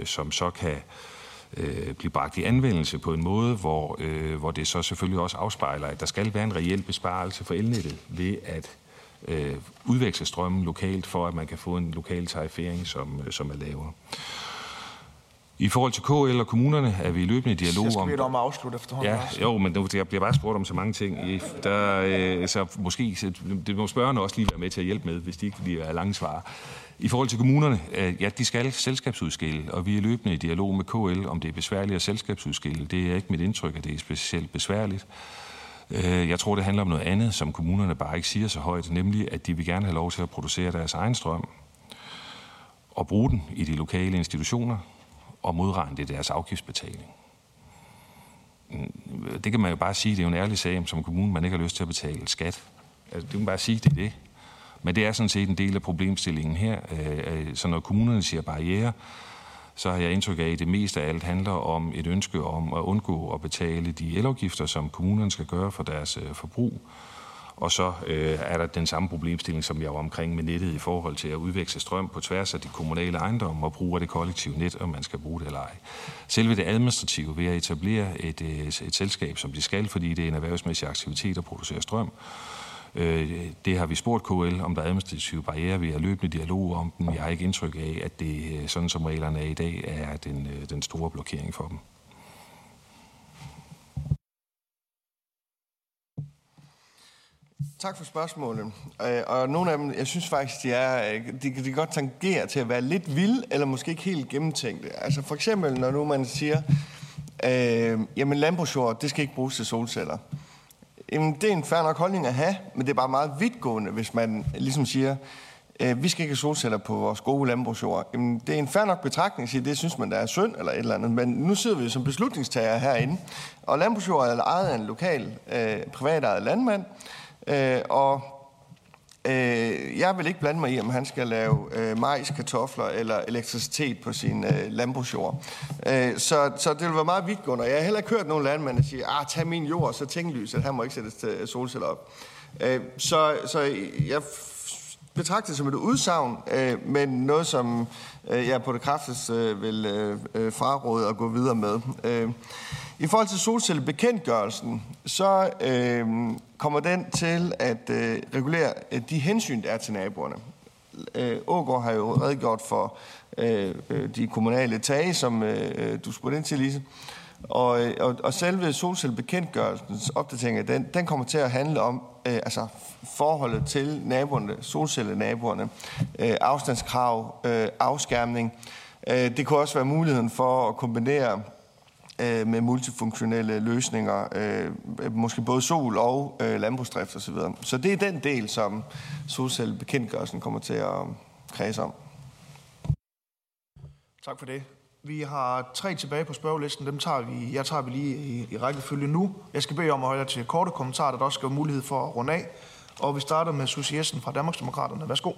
som så kan blive bragt i anvendelse på en måde, hvor det så selvfølgelig også afspejler, at der skal være en reel besparelse for elnettet ved at udveksle strømmen lokalt, for at man kan få en lokal tarifering, som er lavere. I forhold til KL og kommunerne er vi i løbende dialog om... Jeg skal bede dig om at afslutte efterhånden. Ja, også. Jo, men jeg bliver bare spurgt om så mange ting. Der, så måske, det må spørgerne også lige være med til at hjælpe med, hvis de ikke lige er lange svarer. I forhold til kommunerne, ja, de skal selskabsudskille, og vi er i løbende i dialog med KL, om det er besværligt at selskabsudskille. Det er ikke mit indtryk, at det er specielt besværligt. Jeg tror, det handler om noget andet, som kommunerne bare ikke siger så højt, nemlig at de vil gerne have lov til at producere deres egen strøm og bruge den i de lokale institutioner og modregne det deres afgiftsbetaling. Det kan man jo bare sige, det er en ærlig sag, som kommunen man ikke har lyst til at betale skat. Altså, det kan man bare sige, det er det. Men det er sådan set en del af problemstillingen her. Så når kommunerne siger barriere, så har jeg indtryk af, at det mest af alt handler om et ønske om at undgå at betale de elafgifter, som kommunerne skal gøre for deres forbrug. Og så er der den samme problemstilling, som jeg var omkring med nettet i forhold til at udveksle strøm på tværs af de kommunale ejendomme og bruge det kollektive net, om man skal bruge det eller ej. Selve det administrative ved at etablere et selskab, som de skal, fordi det er en erhvervsmæssig aktivitet at producere strøm. Det har vi spurgt KL, om der er administrative barrierer. Vi har løbende dialog om dem. Jeg har ikke indtryk af, at det, sådan som reglerne er i dag, er den store blokering for dem. Tak for spørgsmålene. Og nogle af dem, jeg synes faktisk, de godt tangerer til at være lidt vilde, eller måske ikke helt gennemtænkte. Altså for eksempel, når nu man siger, jamen landbrugsjord, det skal ikke bruges til solceller. Jamen, det er en fair nok holdning at have, men det er bare meget vidtgående, hvis man ligesom siger, vi skal ikke have solceller på vores gode landbrugsjord. Jamen, det er en fair nok betragtning at sige, det synes man, der er synd eller et eller andet. Men nu sidder vi jo som beslutningstagere herinde, og landbrugsjord er ejet af en lokal, privatejet landmand, jeg vil ikke blande mig i, om han skal lave majs, kartofler eller elektricitet på sin landbrugsjord. Så det vil være meget vidtgående. Jeg har heller ikke hørt nogen landmænd sige, tag min jord, så tinglyset, han må ikke sætte solceller op. Så jeg betragter det som et udsagn, men noget, som jeg på det kraftigste vil fraråde at gå videre med. I forhold til solcellebekendtgørelsen, så kommer den til at regulere de hensyn, der er til naboerne. Årgaard har jo redegjort for de kommunale tage, som du spurgte ind til, Lise. Og selve solcellebekendtgørelsens opdatering af den kommer til at handle om forholdet til naboerne, solcellenaboerne, afstandskrav, afskærmning. Det kunne også være muligheden for at kombinere med multifunktionelle løsninger, måske både sol og landbrugsdrift osv. Så det er den del, som solcellebekendtgørelsen kommer til at kredse om. Tak for det. Vi har 3 tilbage på spørgelisten. Dem tager vi. Jeg tager vi lige i rækkefølge nu. Jeg skal bede om at holde jer til korte kommentarer, der også skal være mulighed for at runde af. Og vi starter med Susie Jessen fra Danmarks Demokraterne. Værsgo.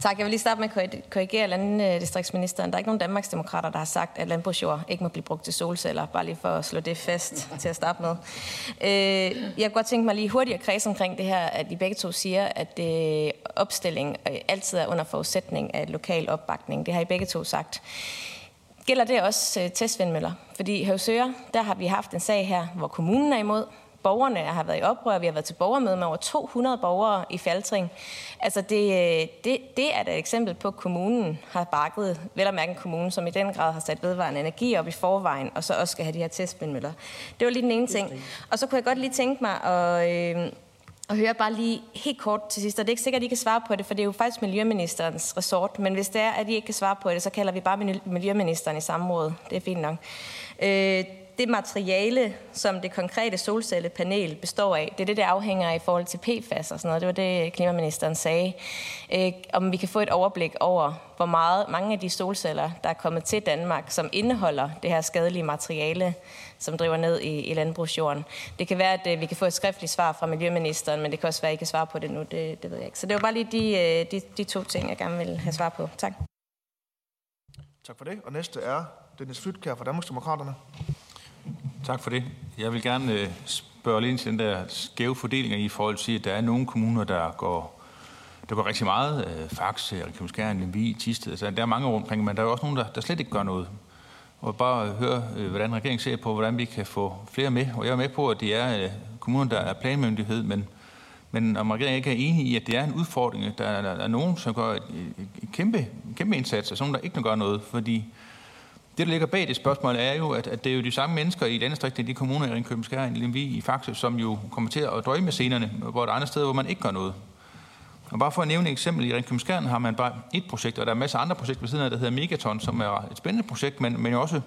Tak. Jeg vil lige starte med at korrigere landdistriktsministeren. Der er ikke nogen danmarksdemokrater, der har sagt, at landbrugsjord ikke må blive brugt til solceller. Bare lige for at slå det fast til at starte med. Jeg kunne godt tænke mig lige hurtigt at kredse omkring det her, at I begge to siger, at opstilling altid er under forudsætning af lokal opbakning. Det har I begge to sagt. Gælder det også testvindmøller? Fordi i Høvsøre, der har vi haft en sag her, hvor kommunen er imod. Borgerne har været i oprør. Vi har været til borgermøde med over 200 borgere i Faltring. Altså det er et eksempel på, at kommunen har bakket, vel at mærke en kommune, som i den grad har sat vedvarende energi op i forvejen, og så også skal have de her testvindmøller. Det var lige den ene ting. Og så kunne jeg godt lige tænke mig at høre bare lige helt kort til sidst, og det er ikke sikkert, at I kan svare på det, for det er jo faktisk miljøministerens ressort, men hvis det er, at I ikke kan svare på det, så kalder vi bare miljøministeren i samrådet. Det er fint nok. Det materiale, som det konkrete solcellepanel består af, det er det, der afhænger af i forhold til PFAS og sådan noget. Det var det, klimaministeren sagde. Om vi kan få et overblik over, hvor mange af de solceller, der er kommet til Danmark, som indeholder det her skadelige materiale, som driver ned i landbrugsjorden. Det kan være, at vi kan få et skriftligt svar fra miljøministeren, men det kan også være, at I kan svare på det nu. Det ved jeg ikke. Så det var bare lige de 2 ting, jeg gerne vil have svar på. Tak. Tak for det. Og næste er Dennis Flytkjær fra Danmarks Demokraterne. Tak for det. Jeg vil gerne spørge lidt til den der skæve fordeling i forhold til, at der er nogle kommuner, der går rigtig meget. Faxe, Ringkøbing-Skjern, Lemvig, Thisted. Altså, der er mange rundt omkring, men der er også nogen, der slet ikke gør noget. Og bare høre, hvordan regeringen ser på, hvordan vi kan få flere med. Og jeg er med på, at det er kommuner, der er planmyndighed, men Men om regeringen ikke er enig i, at det er en udfordring, der er nogen, som gør et kæmpe indsats, og sådan der ikke gør noget, fordi det, der ligger bag det spørgsmål, er jo, at det er jo de samme mennesker i landdistriktet, de kommuner i Ringkøbing-Skjern, Lemvig, i Faxe, som jo kommer til at døje med scenerne, hvor der er andre steder, hvor man ikke gør noget. Og bare for at nævne et eksempel, i Ringkøbing-Skjern har man bare et projekt, og der er masser af andre projekter ved siden af, der hedder Megaton, som er et spændende projekt, men jo også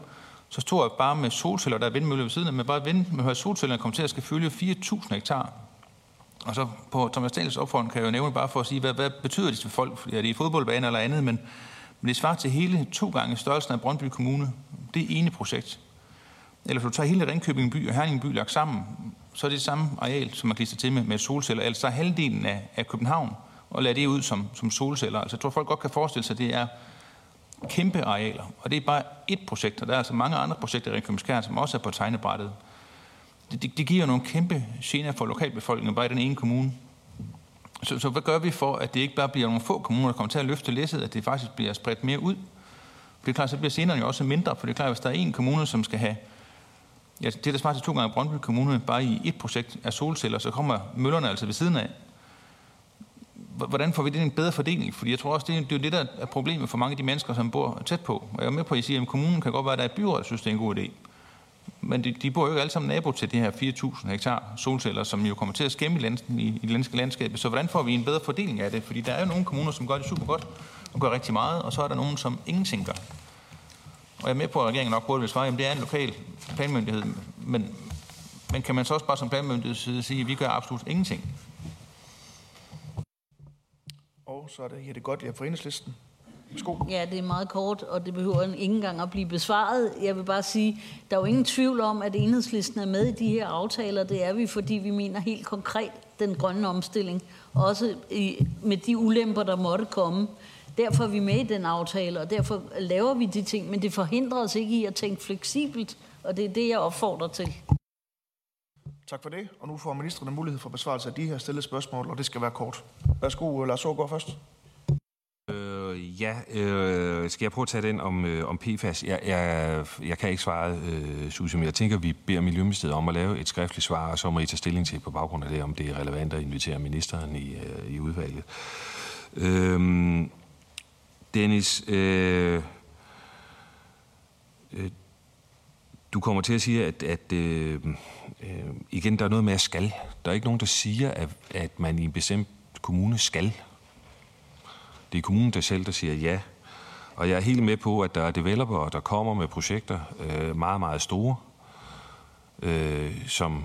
så stort, at bare med solceller, der er vindmøller ved siden af, men bare vindmøller og solceller kommer til at skal fylde 4.000 hektar. Og så på Thomas Dahlsens opfordring kan jeg jo nævne bare for at sige, hvad betyder det til folk? Er det i fodboldbaner eller andet? Men det svarer til hele 2 gange størrelsen af Brøndby Kommune. Det er ene projekt. Eller hvis du tager hele Ringkøbing by og Herning by lagt sammen, så er det samme areal, som man klistrer til med solceller. Altså halvdelen af København og lader det ud som solceller. Altså jeg tror, folk godt kan forestille sig, at det er kæmpe arealer. Og det er bare et projekt, og der er altså mange andre projekter i Ringkøbing-Skjern, som også er på tegnebrættet. Det giver nogle kæmpe gener for lokalbefolkningen, bare i den ene kommune. Så hvad gør vi for, at det ikke bare bliver nogle få kommuner, der kommer til at løfte læsset, at det faktisk bliver spredt mere ud? For det er klart, så bliver scenerne jo også mindre, for det er klart, hvis der er en kommune, som skal have... Ja, det der svarer til 2 gange Brøndby Kommune, bare i et projekt af solceller, så kommer møllerne altså ved siden af. Hvordan får vi det en bedre fordeling? Fordi jeg tror også, det er jo det, der er problemet for mange af de mennesker, som bor tæt på. Og jeg er med på, at I siger, at kommunen kan godt være, at der er et byråd, der synes, det er en god idé. Men de bor jo ikke alle sammen nabo til de her 4.000 hektar solceller, som jo kommer til at skæmme i det landske landskab. Så hvordan får vi en bedre fordeling af det? Fordi der er jo nogle kommuner, som gør det super godt og gør rigtig meget, og så er der nogen, som ingenting gør. Og jeg er med på, at regeringen nok burde vil svare, at det er en lokal planmyndighed. Men kan man så også bare som planmyndighed sige, at vi gør absolut ingenting? Og så er det Jette Gottlieb fra Enhedslisten. Ja, det er meget kort, og det behøver ikke engang at blive besvaret. Jeg vil bare sige, der er jo ingen tvivl om, at Enhedslisten er med i de her aftaler. Det er vi, fordi vi mener helt konkret den grønne omstilling. Også med de ulemper, der måtte komme. Derfor er vi med i den aftale, og derfor laver vi de ting. Men det forhindrer os ikke i at tænke fleksibelt, og det er det, jeg opfordrer til. Tak for det, og nu får ministrene mulighed for besvarelse af de her stillede spørgsmål, og det skal være kort. Værsgo, Lars Årgaard først. Skal jeg prøve at tage den om PFAS? Jeg kan ikke svare, Susie, men jeg tænker, vi beder Miljøministeriet om at lave et skriftligt svar, og så må I tage stilling til på baggrund af det, om det er relevant at invitere ministeren i udvalget. Dennis, du kommer til at sige, at igen, der er noget med at skal. Der er ikke nogen, der siger, at man i en bestemt kommune skal. Det er kommunen der selv, der siger ja. Og jeg er helt med på, at der er developere, der kommer med projekter, meget, meget store, som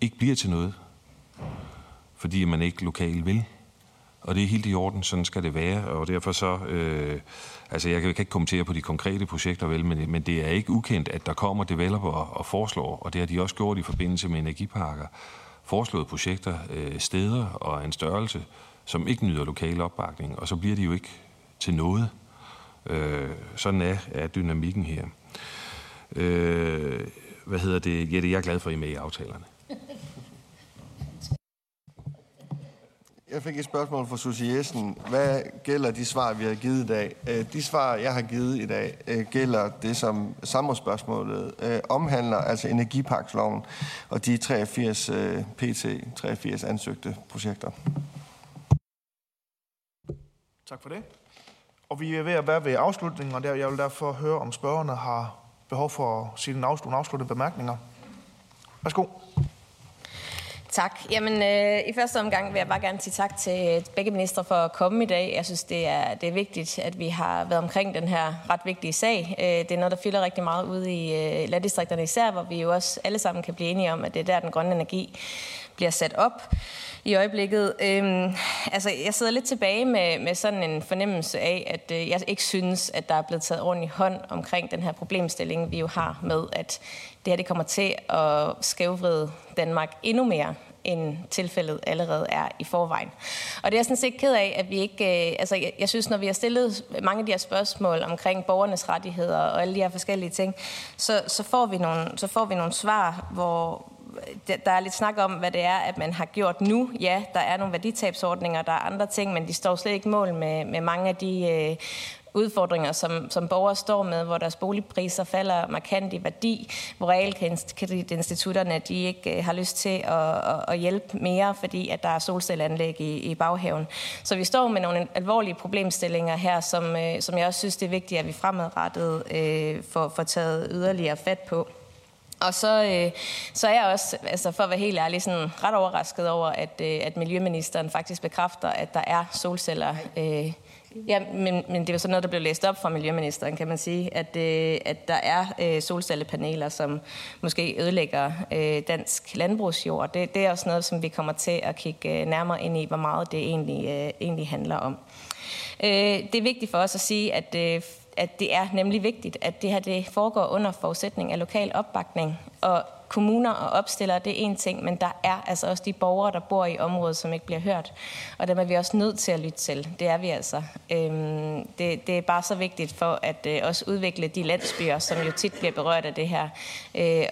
ikke bliver til noget, fordi man ikke lokalt vil. Og det er helt i orden, sådan skal det være. Og derfor så... jeg kan ikke kommentere på de konkrete projekter, vel, men det er ikke ukendt, at der kommer developere og foreslår, og det har de også gjort i forbindelse med energiparker, foreslået projekter, steder og en størrelse, som ikke nyder lokal opbakning, og så bliver de jo ikke til noget. Sådan er dynamikken her. Ja, det er jeg glad for, I med i aftalerne. Jeg fik et spørgsmål fra Susie Jessen. Hvad gælder de svar, vi har givet i dag? De svar, jeg har givet i dag, gælder det, som samrådsspørgsmålet omhandler, altså energiparksloven og de 83 PT 83 ansøgte projekter. Tak for det. Og vi er ved at være ved afslutningen, og jeg vil derfor høre, om spørgerne har behov for at sige nogle afsluttende bemærkninger. Værsgo. Tak. Jamen, i første omgang vil jeg bare gerne sige tak til begge ministre for at komme i dag. Jeg synes, det er vigtigt, at vi har været omkring den her ret vigtige sag. Det er noget, der fylder rigtig meget ude i landdistrikterne især, hvor vi jo også alle sammen kan blive enige om, at det er der, den grønne energi bliver sat op i øjeblikket. Jeg sidder lidt tilbage med sådan en fornemmelse af, at jeg ikke synes, at der er blevet taget ordentlig hånd omkring den her problemstilling, vi jo har med, at det her det kommer til at skævvride Danmark endnu mere, end tilfældet allerede er i forvejen. Og det er jeg sådan set ked af, at vi ikke... jeg synes, når vi har stillet mange af de her spørgsmål omkring borgernes rettigheder og alle de her forskellige ting, så får vi nogle svar, hvor der er lidt snak om, hvad det er, at man har gjort nu. Ja, der er nogle værditabsordninger, der er andre ting, men de står slet ikke mål med mange af de udfordringer, som borgere står med, hvor deres boligpriser falder markant i værdi, hvor realkreditinstitutterne de ikke har lyst til at hjælpe mere, fordi at der er solcelleanlæg i baghaven. Så vi står med nogle alvorlige problemstillinger her, som jeg også synes, det er vigtigt, at vi fremadrettet får taget yderligere fat på. Og så er jeg også, altså for at være helt ærlig, sådan ret overrasket over, at miljøministeren faktisk bekræfter, at der er solceller. Ja, men det er jo sådan noget, der blev læst op fra miljøministeren, kan man sige, at der er solcellepaneler, som måske ødelægger dansk landbrugsjord. Det er også noget, som vi kommer til at kigge nærmere ind i, hvor meget det egentlig handler om. Det er vigtigt for os at sige, at det er nemlig vigtigt, at det her det foregår under forudsætning af lokal opbakning. Og kommuner og opstillere, det er én ting, men der er altså også de borgere, der bor i området, som ikke bliver hørt. Og dem er vi også nødt til at lytte til. Det er vi altså. Det er bare så vigtigt for at også udvikle de landsbyer, som jo tit bliver berørt af det her,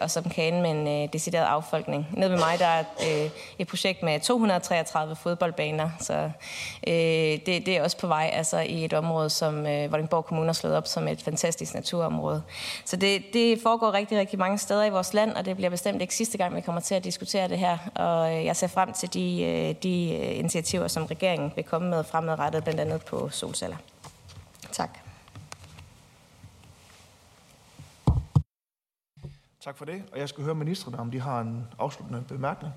og som kan ende med en decideret affolkning. Nede ved mig, der er et projekt med 233 fodboldbaner, så det er også på vej altså, i et område, som Vordingborg Kommune har slået op som et fantastisk naturområde. Så det foregår rigtig, rigtig mange steder i vores land, og det bliver bestemt ikke sidste gang, vi kommer til at diskutere det her, og jeg ser frem til de initiativer, som regeringen vil komme med fremadrettet, blandt andet på solceller. Tak. Tak for det, og jeg skal høre ministrene, om de har en afsluttende bemærkning.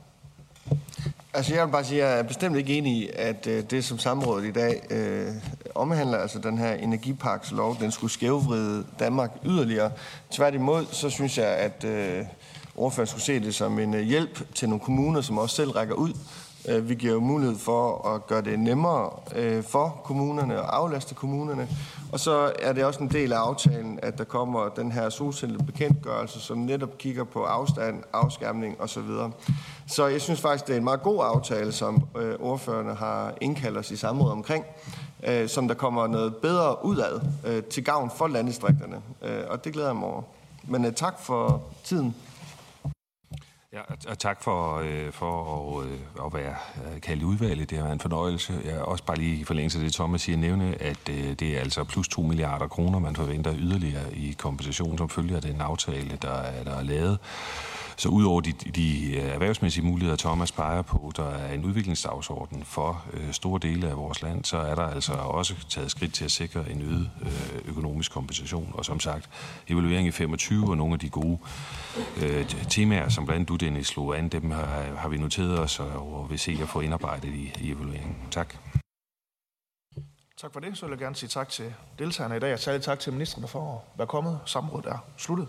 Altså jeg vil bare sige, at jeg er bestemt ikke enig i, at det som samrådet i dag omhandler, altså den her energiparkslov, den skulle skævvride Danmark yderligere. Tværtimod, så synes jeg, at ordføreren skulle se det som en hjælp til nogle kommuner, som også selv rækker ud. Vi giver jo mulighed for at gøre det nemmere for kommunerne og aflaste kommunerne. Og så er det også en del af aftalen, at der kommer den her solcellebekendtgørelse, som netop kigger på afstand, afskærmning osv. Så jeg synes faktisk, det er en meget god aftale, som ordførerne har indkaldt os i samråd omkring, som der kommer noget bedre udad til gavn for landdistrikterne. Og det glæder jeg mig over. Men tak for tiden. Ja, og tak for at være kaldt i udvalget. Det har været en fornøjelse. Jeg også bare lige i forlængelse af det, Thomas siger, nævne, at det er altså plus 2 milliarder kroner, man forventer yderligere i kompensation, som følger den aftale, der er lavet. Så udover de erhvervsmæssige muligheder, Thomas peger på, der er en udviklingsdagsorden for store dele af vores land, så er der altså også taget skridt til at sikre en øget økonomisk kompensation. Og som sagt, evaluering i 25 og nogle af de gode temaer, som blandt du, Dennis, slog an, dem har vi noteret os og vil se at få indarbejdet i evalueringen. Tak. Tak for det. Så vil jeg gerne sige tak til deltagerne i dag, og særligt tak til ministrene for at være kommet. Samrådet er sluttet.